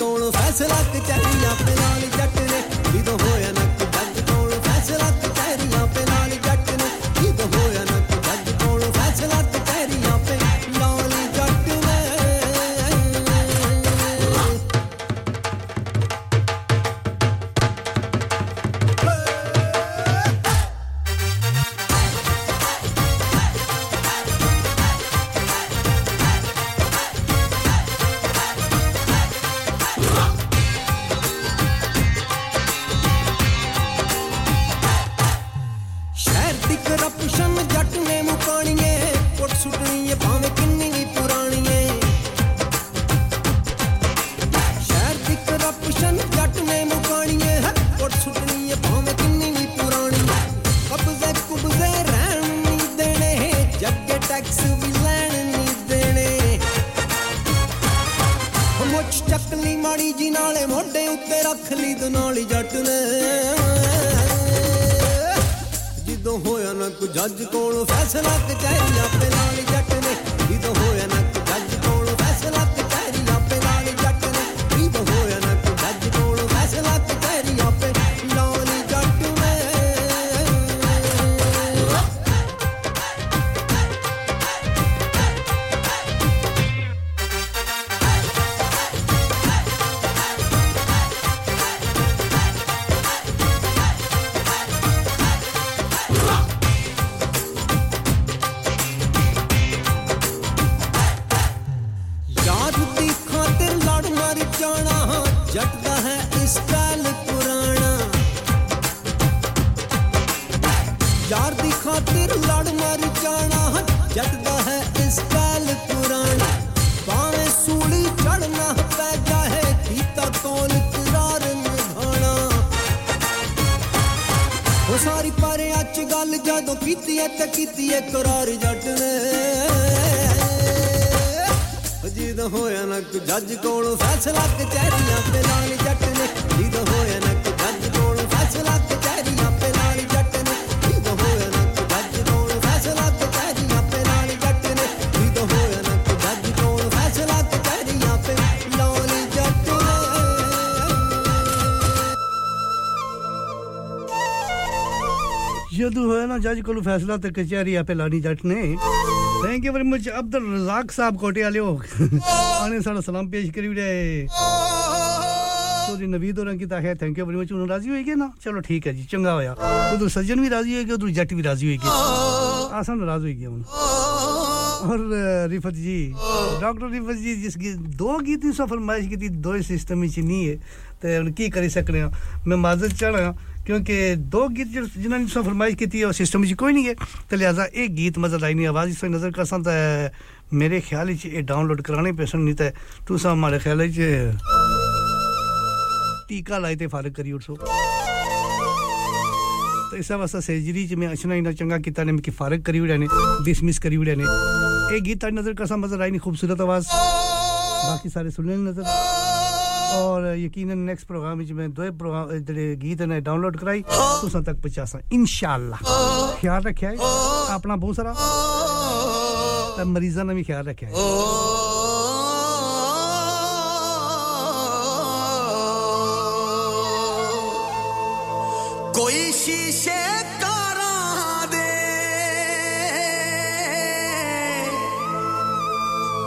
जज को फैसला तक कचहरी पे लानी जट ने thank you very much Abdul Razzaq साहब कोटे वाले हो आने सारा सलाम पेश करी रे चौधरी नवीद और की ताकत थैंक यू वेरी मच उन राजी होएगे ना चलो ठीक है जी चंगा होया उधर सज्जन भी राजी होएगे उधर जट भी राजी होएगे आसान नाराज होएगे हम और रिफत जी डॉक्टर रिफत जी जिसकी दो गीत की फरमाइश की थी दो सिस्टम में नहीं है ते उनकी कर सकने मैं माजद चढ़ा क्योंकि दो गीत जिन्होंने सब फरमाइश की थी और सिस्टम में कोई नहीं है तो लिहाजा एक गीत मज़ा आई नहीं आवाज़ इस पर नज़र कर सकता है मेरे ख्याल में ये डाउनलोड कराने पैसे नहीं था तो सब हमारे ख्याल में टीका लाए थे फारग करी उठो तो इस वास्ते सर्जरी में अचना इना चंगा किता ने कि फारग करी उड़ाने डिसमिस करी उड़ाने एक गीत नज़र कर मज़ा आई नहीं खूबसूरत आवाज़ बाकी सारे सुनने नज़र और यकीनन नेक्स्ट प्रोग्राम में मैं दो प्रोग्राम ਜਿਹੜੇ ਗੀਤ ਨੇ ਡਾਊਨਲੋਡ ਕਰਾਈ ਤੁਸਾਂ ਤੱਕ ਪਹੁੰਚਾਸਾਂ ਇਨਸ਼ਾਅੱਲਾ ਖਿਆਲ ਰੱਖਿਆ ਆਪਣਾ ਬਹੁਤ ਸਾਰਾ ਤੇ ਮਰੀਜ਼ਾਂ ਦਾ ਵੀ ਖਿਆਲ ਰੱਖਿਆ ਕੋਈ ਸ਼ੀਸ਼ੇ ਤਾਰਾਂ ਦੇ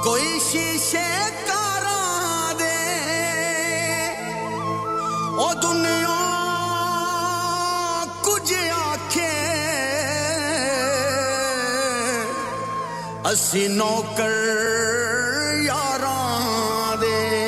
ਕੋਈ ਸ਼ੀਸ਼ੇ ਅਸੀਂ ਨੌਕਰ ਯਾਰਾਂ ਦੇ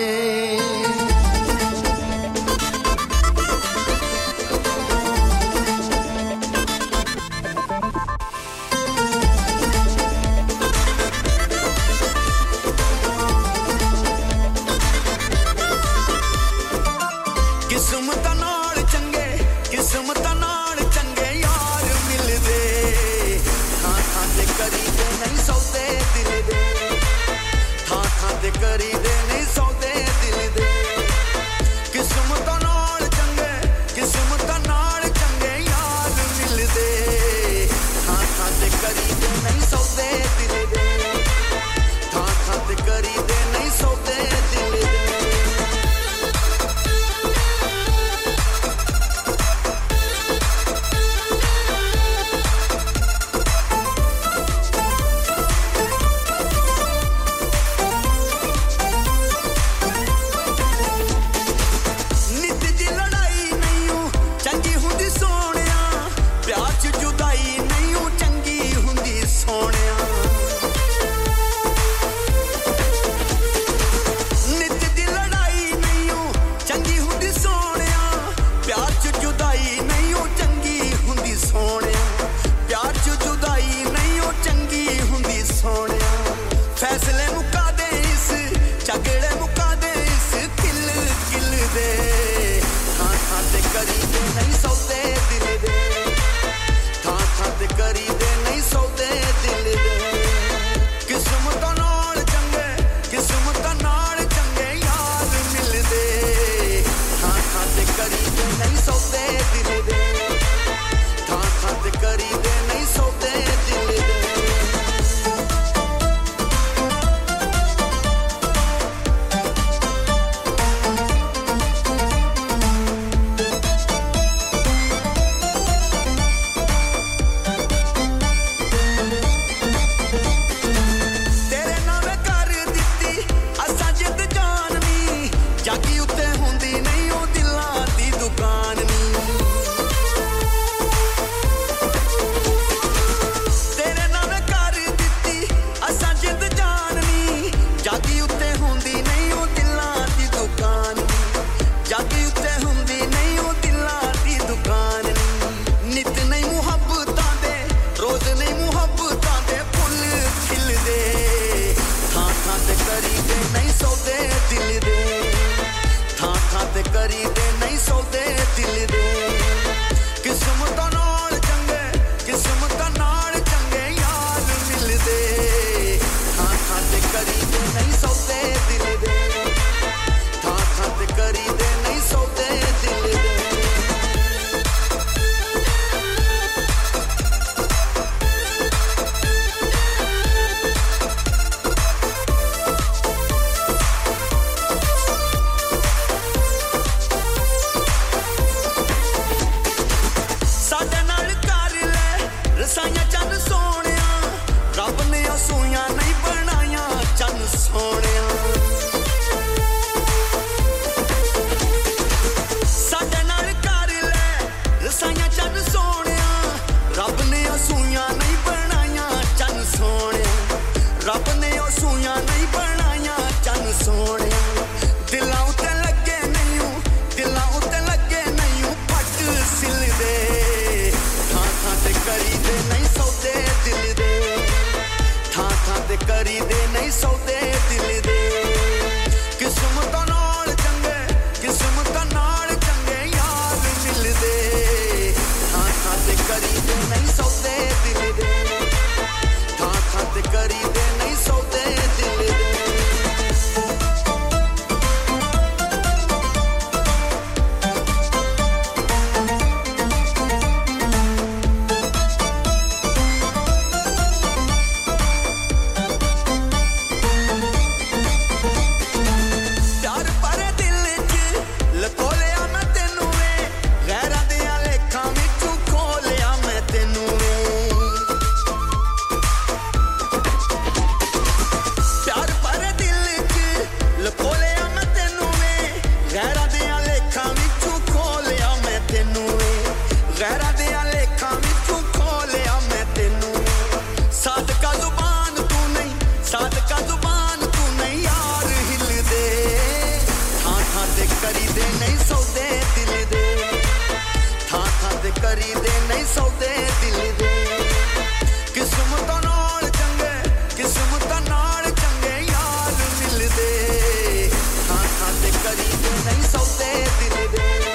They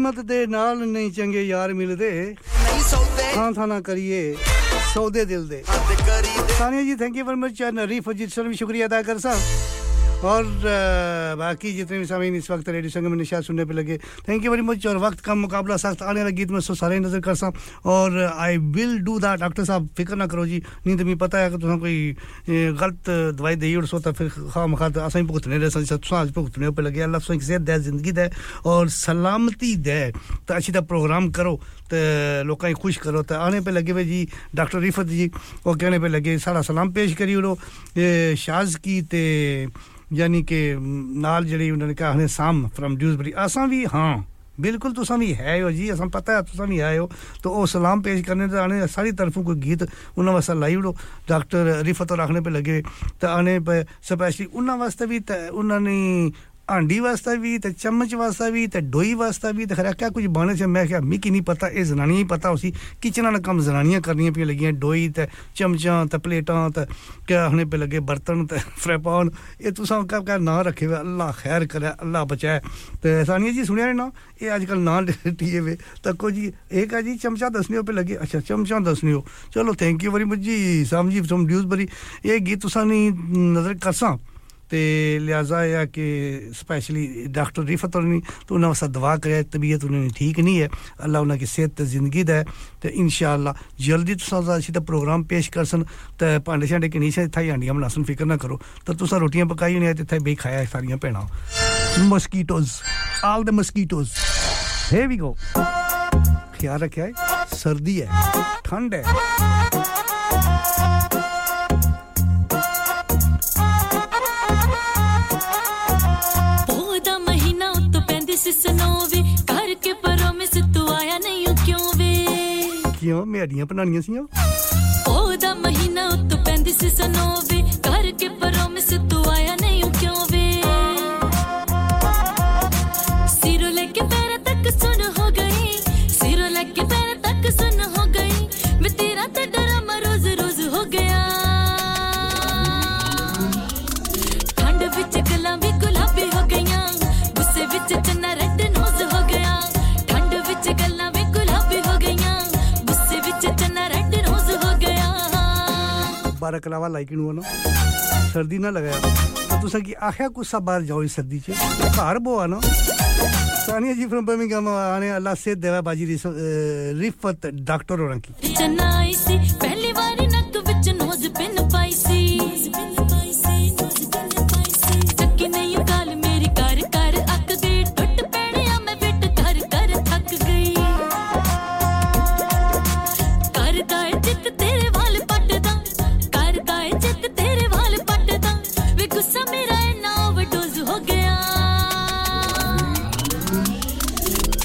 किस्मत दे नाल नहीं चंगे यार मिलदे नहीं सौदे हां थाना करिए सौदे दिल दे Sania ji thank you very much नरीफ अजीत सर भी शुक्रिया अदा कर साहब और बाकी जितने भी सामीन इस वक्त रेडियो संगम में निशान सुनने पे लगे थैंक यू वेरी मच और वक्त का मुकाबला सख्त आने वाला गीत में सो सारे नजर कर सा और I will do that doctor साहब फिक्र ना करो जी नींद में पता है कि तुसा कोई गलत दवाई देई और सोता फिर खामखात असई भुगतने रे सांस भुगतने पे लगे अल्लाह सो सेहत दे जिंदगी दे और सलामती दे तो अच्छी दा प्रोग्राम करो ਤੇ ਲੋਕਾਂ ਨੂੰ ਖੁਸ਼ ਕਰੋ ਤੇ ਆਣੇ ਪੇ ਲੱਗੇ ਵੇ ਜੀ ਡਾਕਟਰ ਰਿਫਤ ਜੀ ਉਹ ਕਹਿਣੇ ਪੇ ਲੱਗੇ ਸਾਡਾ ਸਲਾਮ ਪੇਸ਼ ਕਰੀਓ ਲੋ ਸ਼ਾਜ਼ ਕੀ ਤੇ ਯਾਨੀ ਕਿ ਨਾਲ ਜਿਹੜੀ ਉਹਨਾਂ ਨੇ ਕਹਾਣੇ ਸਾਮ ਫਰਮ ਡਿਊਜ਼ਬਰੀ ਅਸਾਂ ਵੀ ਹਾਂ ਬਿਲਕੁਲ ਤੁਸੀਂ ਵੀ ਹੈ ਹੋ ਜੀ ਅਸਾਂ ਪਤਾ ਹੈ ਤੁਸੀਂ ਵੀ ਆਏ ਹੋ ਤਾਂ ਉਹ ਸਲਾਮ ਪੇਸ਼ ਕਰਨੇ ਤੇ ਆਣੇ ਸਾਰੀ ਤਰਫੋਂ ਕੋਈ ਗੀਤ ਉਹਨਾਂ ਵਾਸਤੇ ਲਾਈਵ ਲੋ ਡਾਕਟਰ ਰਿਫਤ ਰੱਖਣੇ ਪੇ ਲੱਗੇ ਤੇ ਆਣੇ ਪੇ ਸਪੈਸ਼ਲੀ ਉਹਨਾਂ ਵਾਸਤੇ ਵੀ ਉਹਨਾਂ ਨੇ आंडी वास्ता भी ते चम्मच वास्ता भी ते डोई वास्ता भी ते खरा क्या कुछ बाने से मैं क्या मिकी नहीं पता ए जनानी ही पता उसी किचन ना कम जनानियां करनी पे लगी हैं डोई ते चमचा ते प्लेटां ते क्या होने पे लगे बर्तन ते फ्रेपॉन ए तुसा का का ना रखे अल्लाह खैर करे अल्लाह बचाए ते सानिया जी सुनिया ना ए आजकल ना लेटिए वे तको जी एक आ जी चमचा दसनियो पे लगे अच्छा चमचा दसनियो चलो थैंक यू वेरी मच जी साम जी फ्रॉम ड्यूसबरी ए गीत तुसा नी नजर करसा ते लिहाजा या कि स्पेशली डॉक्टर रिफत ने तो उन्हें वसा दुआ करे तबीयत उन्हें ठीक नहीं है अल्लाह उनकी सेहत ते जिंदगी दे ते इंशाल्लाह जल्दी तुसा सीधा प्रोग्राम पेश करसन ते पांडे शांडे के नीचे था हांडियां बनासन फिक्र ना करो तो तुसा रोटियां पकाई ने ते थे बे खाया सारियां पेणा mosquitoes all the mosquitoes here we go ख्याल रखिए सर्दी है ठंड है snow ve ghar ke paron mein se tu aaya nahi ho kyun ve kyun mehadiyan bananiyan siyan oh da mahina to pendi se snow ve ghar ke paron mein se tu aaya nahi ho kyun ve siro leke tere tak sun ho gayi siro leke tere tak sun ho gayi main tera te dara ma roz roz ho gaya khand vich galan vi gulabi ho gayan gusse vich tanna बारह कलावा like नु ना सर्दी ना लगाया तो तुसा की आख्या कुसा बाहर जाओ इस सर्दी च घर बोआ ना सानिया जी फ्रॉम बर्मिंघम आने अल्लाह से देवा बाजी रिफत डॉक्टर होना की चनाई सी पहली बार नक विच नोज पिन पाई सी चक्की नहीं काल मेरी कार कार अक गई टुट पड़या मैं बिट कर कर थक गई करदा चित तेरे वाल पटदा तेरे वाल पटदा वे गुस्सा मेरा ना ओवरडोज हो गया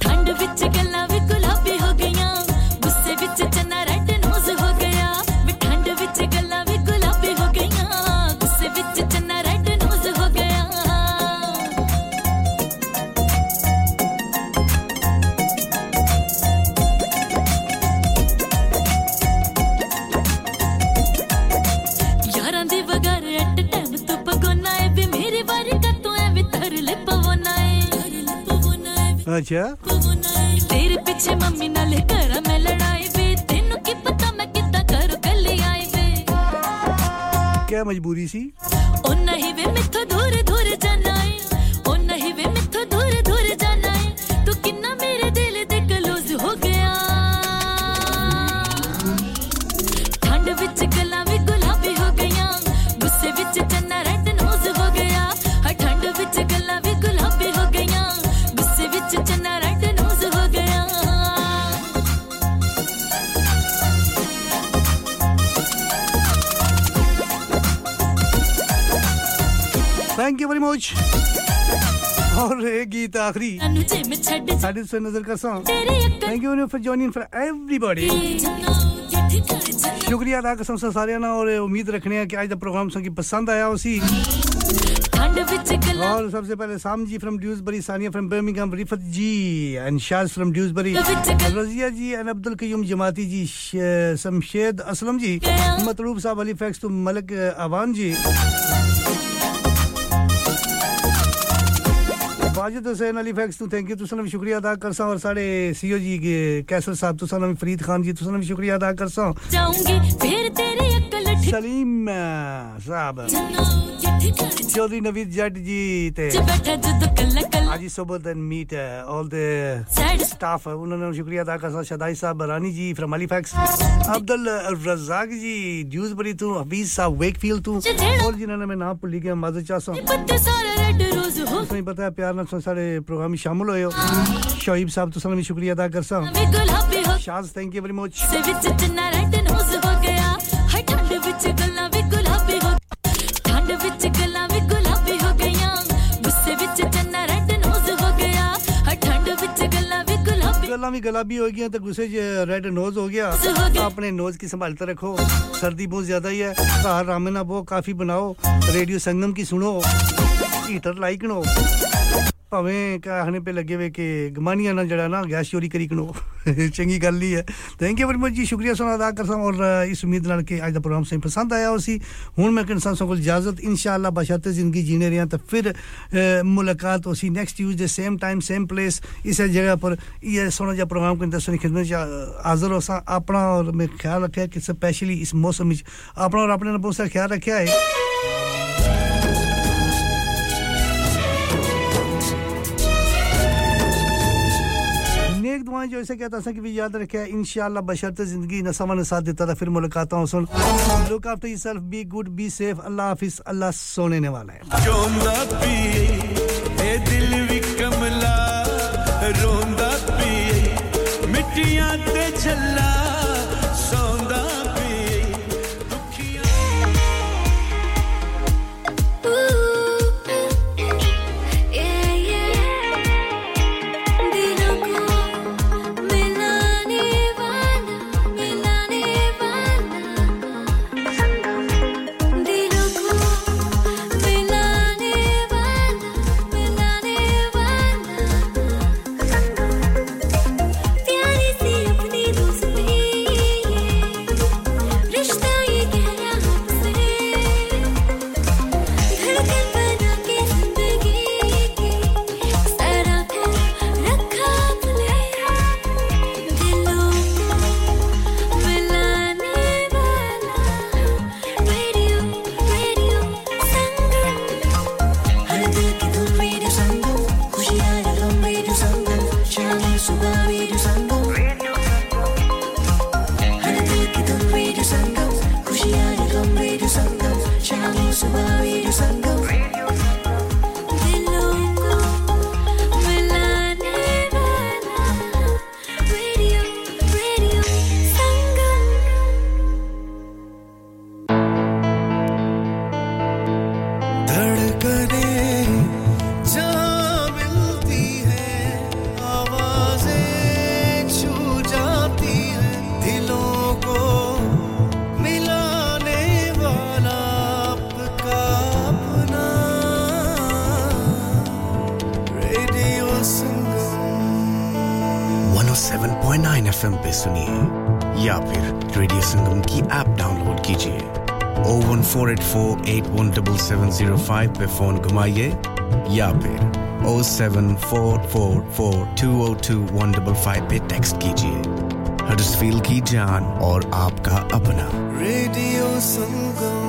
ठंड विच गल्ला वे गुलाबी हो गया गुस्से विच चना रेड नोज हो गया वे ठंड विच गल्ला वे गुलाबी हो गया गुस्से विच चना रेड नोज हो गया अच्छा तेरे पीछे मम्मी ना ले करा मैं लड़ाई वे तेनू की पता मैं किदा करू कल आई वे क्या मजबूरी सी ओ नहीं वे मिथो दूर दूर जाना है ओ नहीं वे मिथो दूर दूर जाना है तू किन्ना मेरे दिल दे क्लोज हो गया ठंड विच गल्ला वे गुलाबी हो गया गुस्से विच चन्ना रेड नोज हो गया हर ठंड विच गल्ला वे गुलाबी हो गया चना रेड नोज हो गया थैंक यू वेरी मच और ये गीत आखिरी साढ़े से नजर कर सा thank you for joining for everybody शुक्रिया अदा कसम से सारे ना और उम्मीद रखने हैं कि आज का प्रोग्राम सबकी पसंद आया उसी और सबसे पहले Sam ji from Dewsbury Sania from Birmingham Rifat ji and Shaz from Dewsbury Razia ji and Abdul Qayyum Jamati ji Shamshed Aslam ji मतलूब साहब अली फैक्स तो मलिक अवान जी साजिद हुसैन अली फैक्स तो थैंक यू तुसना भी शुक्रिया अदा करसा और सारे सीओ जी के कैसर साहब तुसना भी फरीद खान जी तुसना भी शुक्रिया अदा करसा जाऊंगी फिर तेरी अक्ल सलीम साहब चौधरी नवीद जट जी ते हाजी सोबत and meet all the staff उन्होंने शुक्रिया अदा करसा शदाई साहब Barani ji from Ali fax Abdul Razzaq ji Dewsbury तो हफीज साहब वेकफील्ड तो और जिन्होंने मैं नाम भूल गया माजर चाहता उसमें पता है प्यार नाल सारे प्रोग्राम में शामिल होए हो शोएब साहब तुसा भी शुक्रिया अदा करसा Shaz thank you very much गला भी गुलाबी हो गया तो गुस्से रेड नोज हो गया अपने नोज की संभालते रखो सर्दी बहुत ज्यादा ही है घर रामना वो काफी बनाओ रेडियो संगम की सुनो हीटर लाइक नो भावें कहने पे लगे हुए कि गमानियां ना जड़ा ना गैस चोरी करी कनो चंगी गल ही है थैंक यू वेरी मच जी शुक्रिया सुना अदा करसा और इस उम्मीद नाल कि आज दा प्रोग्राम सही पसंद आया होसी हुन मैं इंसान सो को इजाजत इंशाल्लाह बशाते जिंदगी जीने रहे तो फिर मुलाकात होसी next Tuesday same time same place इस जगह पर ये सोना जा प्रोग्राम के दर्शनी खिदमत हाजिर होसा अपना और मैं ख्याल रखे कि स्पेशली इस मौसम में अपना और अपने बहुत सा ख्याल रखया है दुआएं जो ऐसे कहता था कि भी याद रखे इंशाल्लाह बशर्ते जिंदगी नसमान साथ देता था फिर मुलाकात हो सुन look after yourself be good be safe अल्लाह हाफिज अल्लाह सोने वाला है रोंदा पी ए दिल विच कमला रोंदा पी मिट्टियां ते छल्ला सोंदा पी दुखियां four eight four eight one seven seven zero five पे फोन घुमाइए या फिर zero seven four four four two zero two one five five पे टेक्स्ट कीजिए हडर्सफील्ड की जान और आपका अपना रेडियो संगम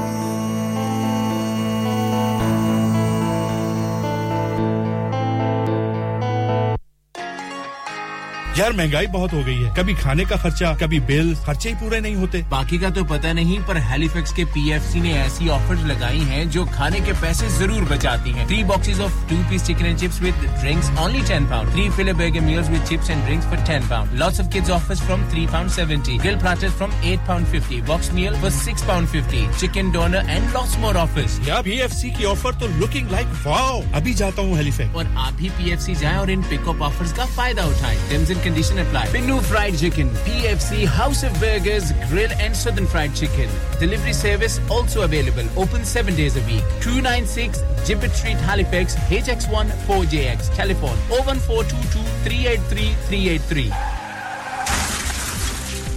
यार महंगाई बहुत हो गई है कभी खाने का खर्चा कभी बिल खर्चे ही पूरे नहीं होते बाकी का तो पता नहीं पर हेलीफैक्स के पीएफसी ने ऐसी ऑफर्स लगाई हैं जो खाने के पैसे जरूर बचाती हैं three boxes of two piece chicken and chips with drinks only ten pounds three fillet burger meals with chips and drinks for ten pounds lots of kids offers from three pounds seventy grill platters from eight pounds fifty box meal for six pounds fifty chicken doner and lots more offers यार PFC की offer तो looking like wow अभी जाता हूं Halifax और आप भी PFC जाएं और इन पिकअप ऑफर्स का फायदा उठाएं terms Condition applied. Menu fried chicken, P F C, House of Burgers, Grill and Southern Fried Chicken. Delivery service also available. Open seven days a week. two ninety-six Gibbet Street, Halifax, H X one four J X. Telephone zero one four two two three eight three three eight three.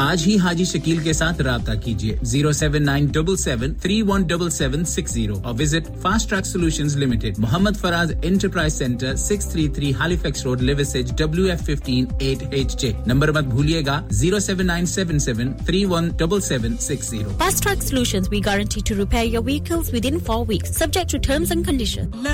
आज ही हाजी शकील के साथ राबता कीजिए zero seven nine seven seven three one seven seven six zero और visit fast track solutions limited Mohammad Faraz enterprise centre six thirty-three Halifax Road Liversedge W F one five eight H J number मत भूलिएगा zero seven nine seven seven three one seven seven six zero Fast Track Solutions we guarantee to repair your vehicles within four weeks subject to terms and conditions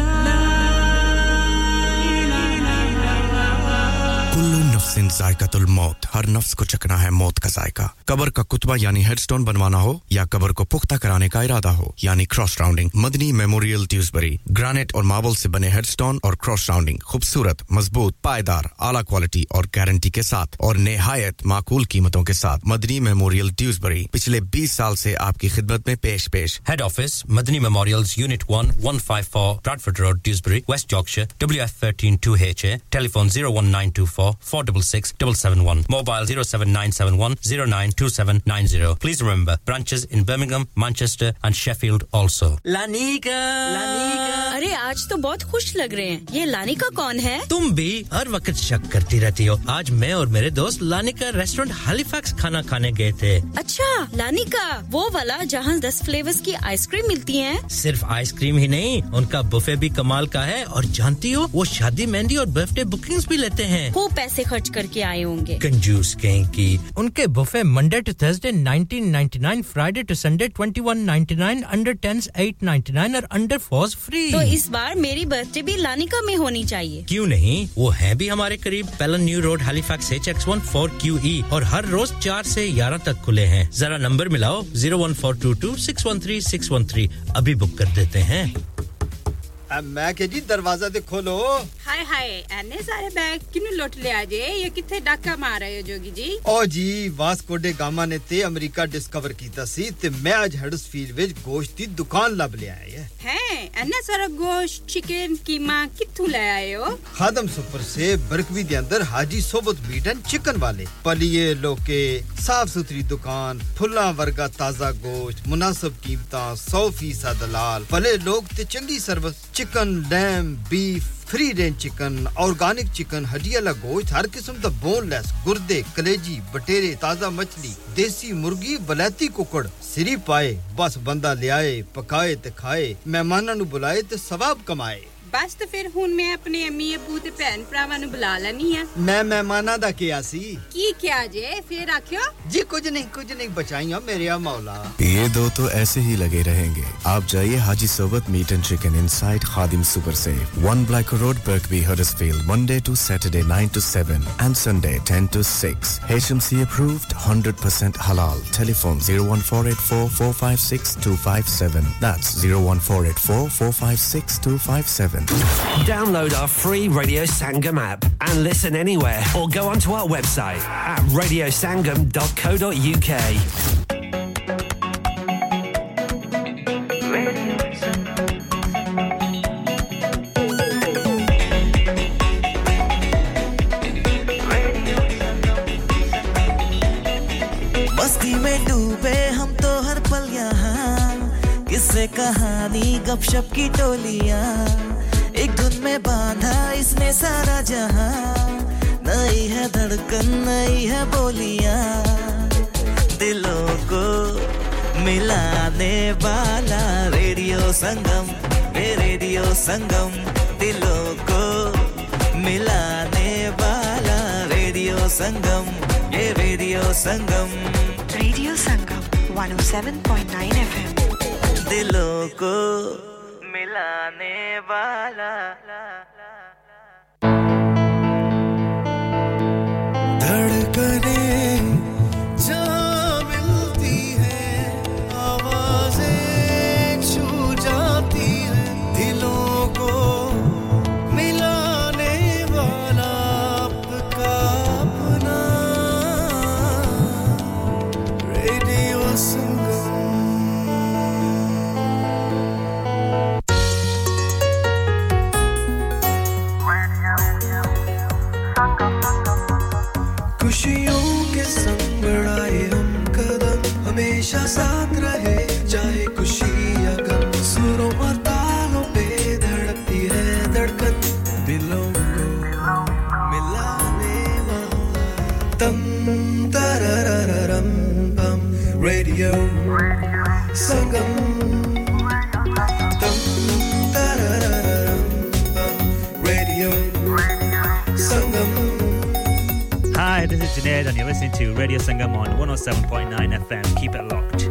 इन जायकातुल मौत हर नफ्स को चखना है मौत का जायका कब्र का कुतबा यानी हेडस्टोन बनवाना हो या कब्र को पुख्ता कराने का इरादा हो यानी cross rounding Madani memorial Dewsbury granite और मार्बल से बने हेडस्टोन और क्रॉस राउंडिंग खूबसूरत मजबूत पायदार आला क्वालिटी और गारंटी के साथ और निहायत माकूल कीमतों के साथ मदनी मेमोरियल ट्यूसबरी पिछले twenty साल से आपकी खिदमत में पेश पेश head office Madani memorials unit one one five four Bradford road Dewsbury West Yorkshire W F one three two H A telephone zero one nine two four four six six seven seven one mobile zero seven nine seven one zero nine two seven nine zero please remember branches in Birmingham Manchester and Sheffield also Lanika Lanika अरे आज तो बहुत खुश लग रहे हैं ये Lanika कौन है तुम भी हर वक्त शक करती रहती हो आज मैं और मेरे दोस्त लानिका रेस्टोरेंट हैलिफैक्स खाना खाने गए थे अच्छा लानिका वो वाला जहां ten फ्लेवर्स की आइसक्रीम मिलती है सिर्फ आइसक्रीम ही नहीं उनका बुफे भी कमाल का है और जानती हो वो शादी मेहंदी और बर्थडे बुकिंग्स भी लेते हैं खूब पैसे खर्च करके आए होंगे कंजूस कहें कि उनके buffet Monday to Thursday nineteen ninety-nine Friday to Sunday twenty-one ninety-nine under tens eight ninety-nine और अंडर फोर्स फ्री तो इस बार मेरी बर्थडे भी लानिका में होनी चाहिए क्यों नहीं वो है भी हमारे करीब Pellon new road Halifax H X one four Q E और हर रोज four से eleven तक खुले हैं जरा नंबर मिलाओ zero one four two two six one three six one three अभी बुक कर देते हैं अब मैं के जी दरवाजा दे खोलो हाय हाय एने सारे बैग किने लोट ले आजे ये किथे डाका मार रहे हो जोगी जी ओ जी वास्को डे गामा ने ते अमेरिका डिस्कवर कीता सी ते मैं आज हडर्सफील्ड विच गोश्त दी दुकान लब ले आए है हैं एने सारा गोश्त चिकन कीमा किथु ले आए हो खादम सुपर से बरकवी दे अंदर हाजी सोबत मीट एंड चिकन वाले पलिए लोके साफ सुथरी दुकान फुल्ला वर्गा ताजा गोश्त मुनासिब कीमतां one hundred percent दलाल भले लोग ते चंगी service Chicken, lamb, beef. Free range chicken organic chicken हड्डियां ला गोश्त हर किस्म दा बोनलेस गुर्दे कलेजी बटेरे ताजा मछली देसी मुर्गी बलाती कुकड़ सिरी पाए बस बंदा ले आए पकाए ते खाए मेहमानां नु बुलाए ते सवाब कमाए बस ते फिर हुन मैं अपने अम्मी अब्बू ते भैन भरावां नु बुला लनी आ मैं मेहमानां दा किया सी की किया जे फिर आखियो जी कुछ नहीं कुछ नहीं बचाइयां मेरे आ मौला ये दो तो ऐसे ही लगे रहेंगे आप जाइए Haji Sobat meat and chicken inside Khadim super से one black Road, Birkby, Huddersfield, Monday to Saturday nine to seven and Sunday ten to six. H M C approved, one hundred percent halal. Telephone zero one four eight four four five six two five seven. That's zero one four eight four four five six two five seven. Download our free Radio Sangam app and listen anywhere or go onto our website at radio sangam dot co dot U K. कहानी गपशप की टोलियां एक धुन में बांधा इसने सारा जहां नई है धड़कन नई है बोलियां दिलों को मिलाने वाला रेडियो संगम रे रेडियो संगम दिलों को मिलाने वाला रेडियो संगम ये radio Sangam radio Sangam one oh seven point nine F M दिलों को मिलाने वाला धड़कनें जहाँ मिलती हैं आवाज़ें छू जाती हैं दिलों को मिलाने वाला आपका अपना Radio Sangam. Hi, this is Junaid and you're listening to Radio Sangam on one oh seven point nine F M. Keep it locked.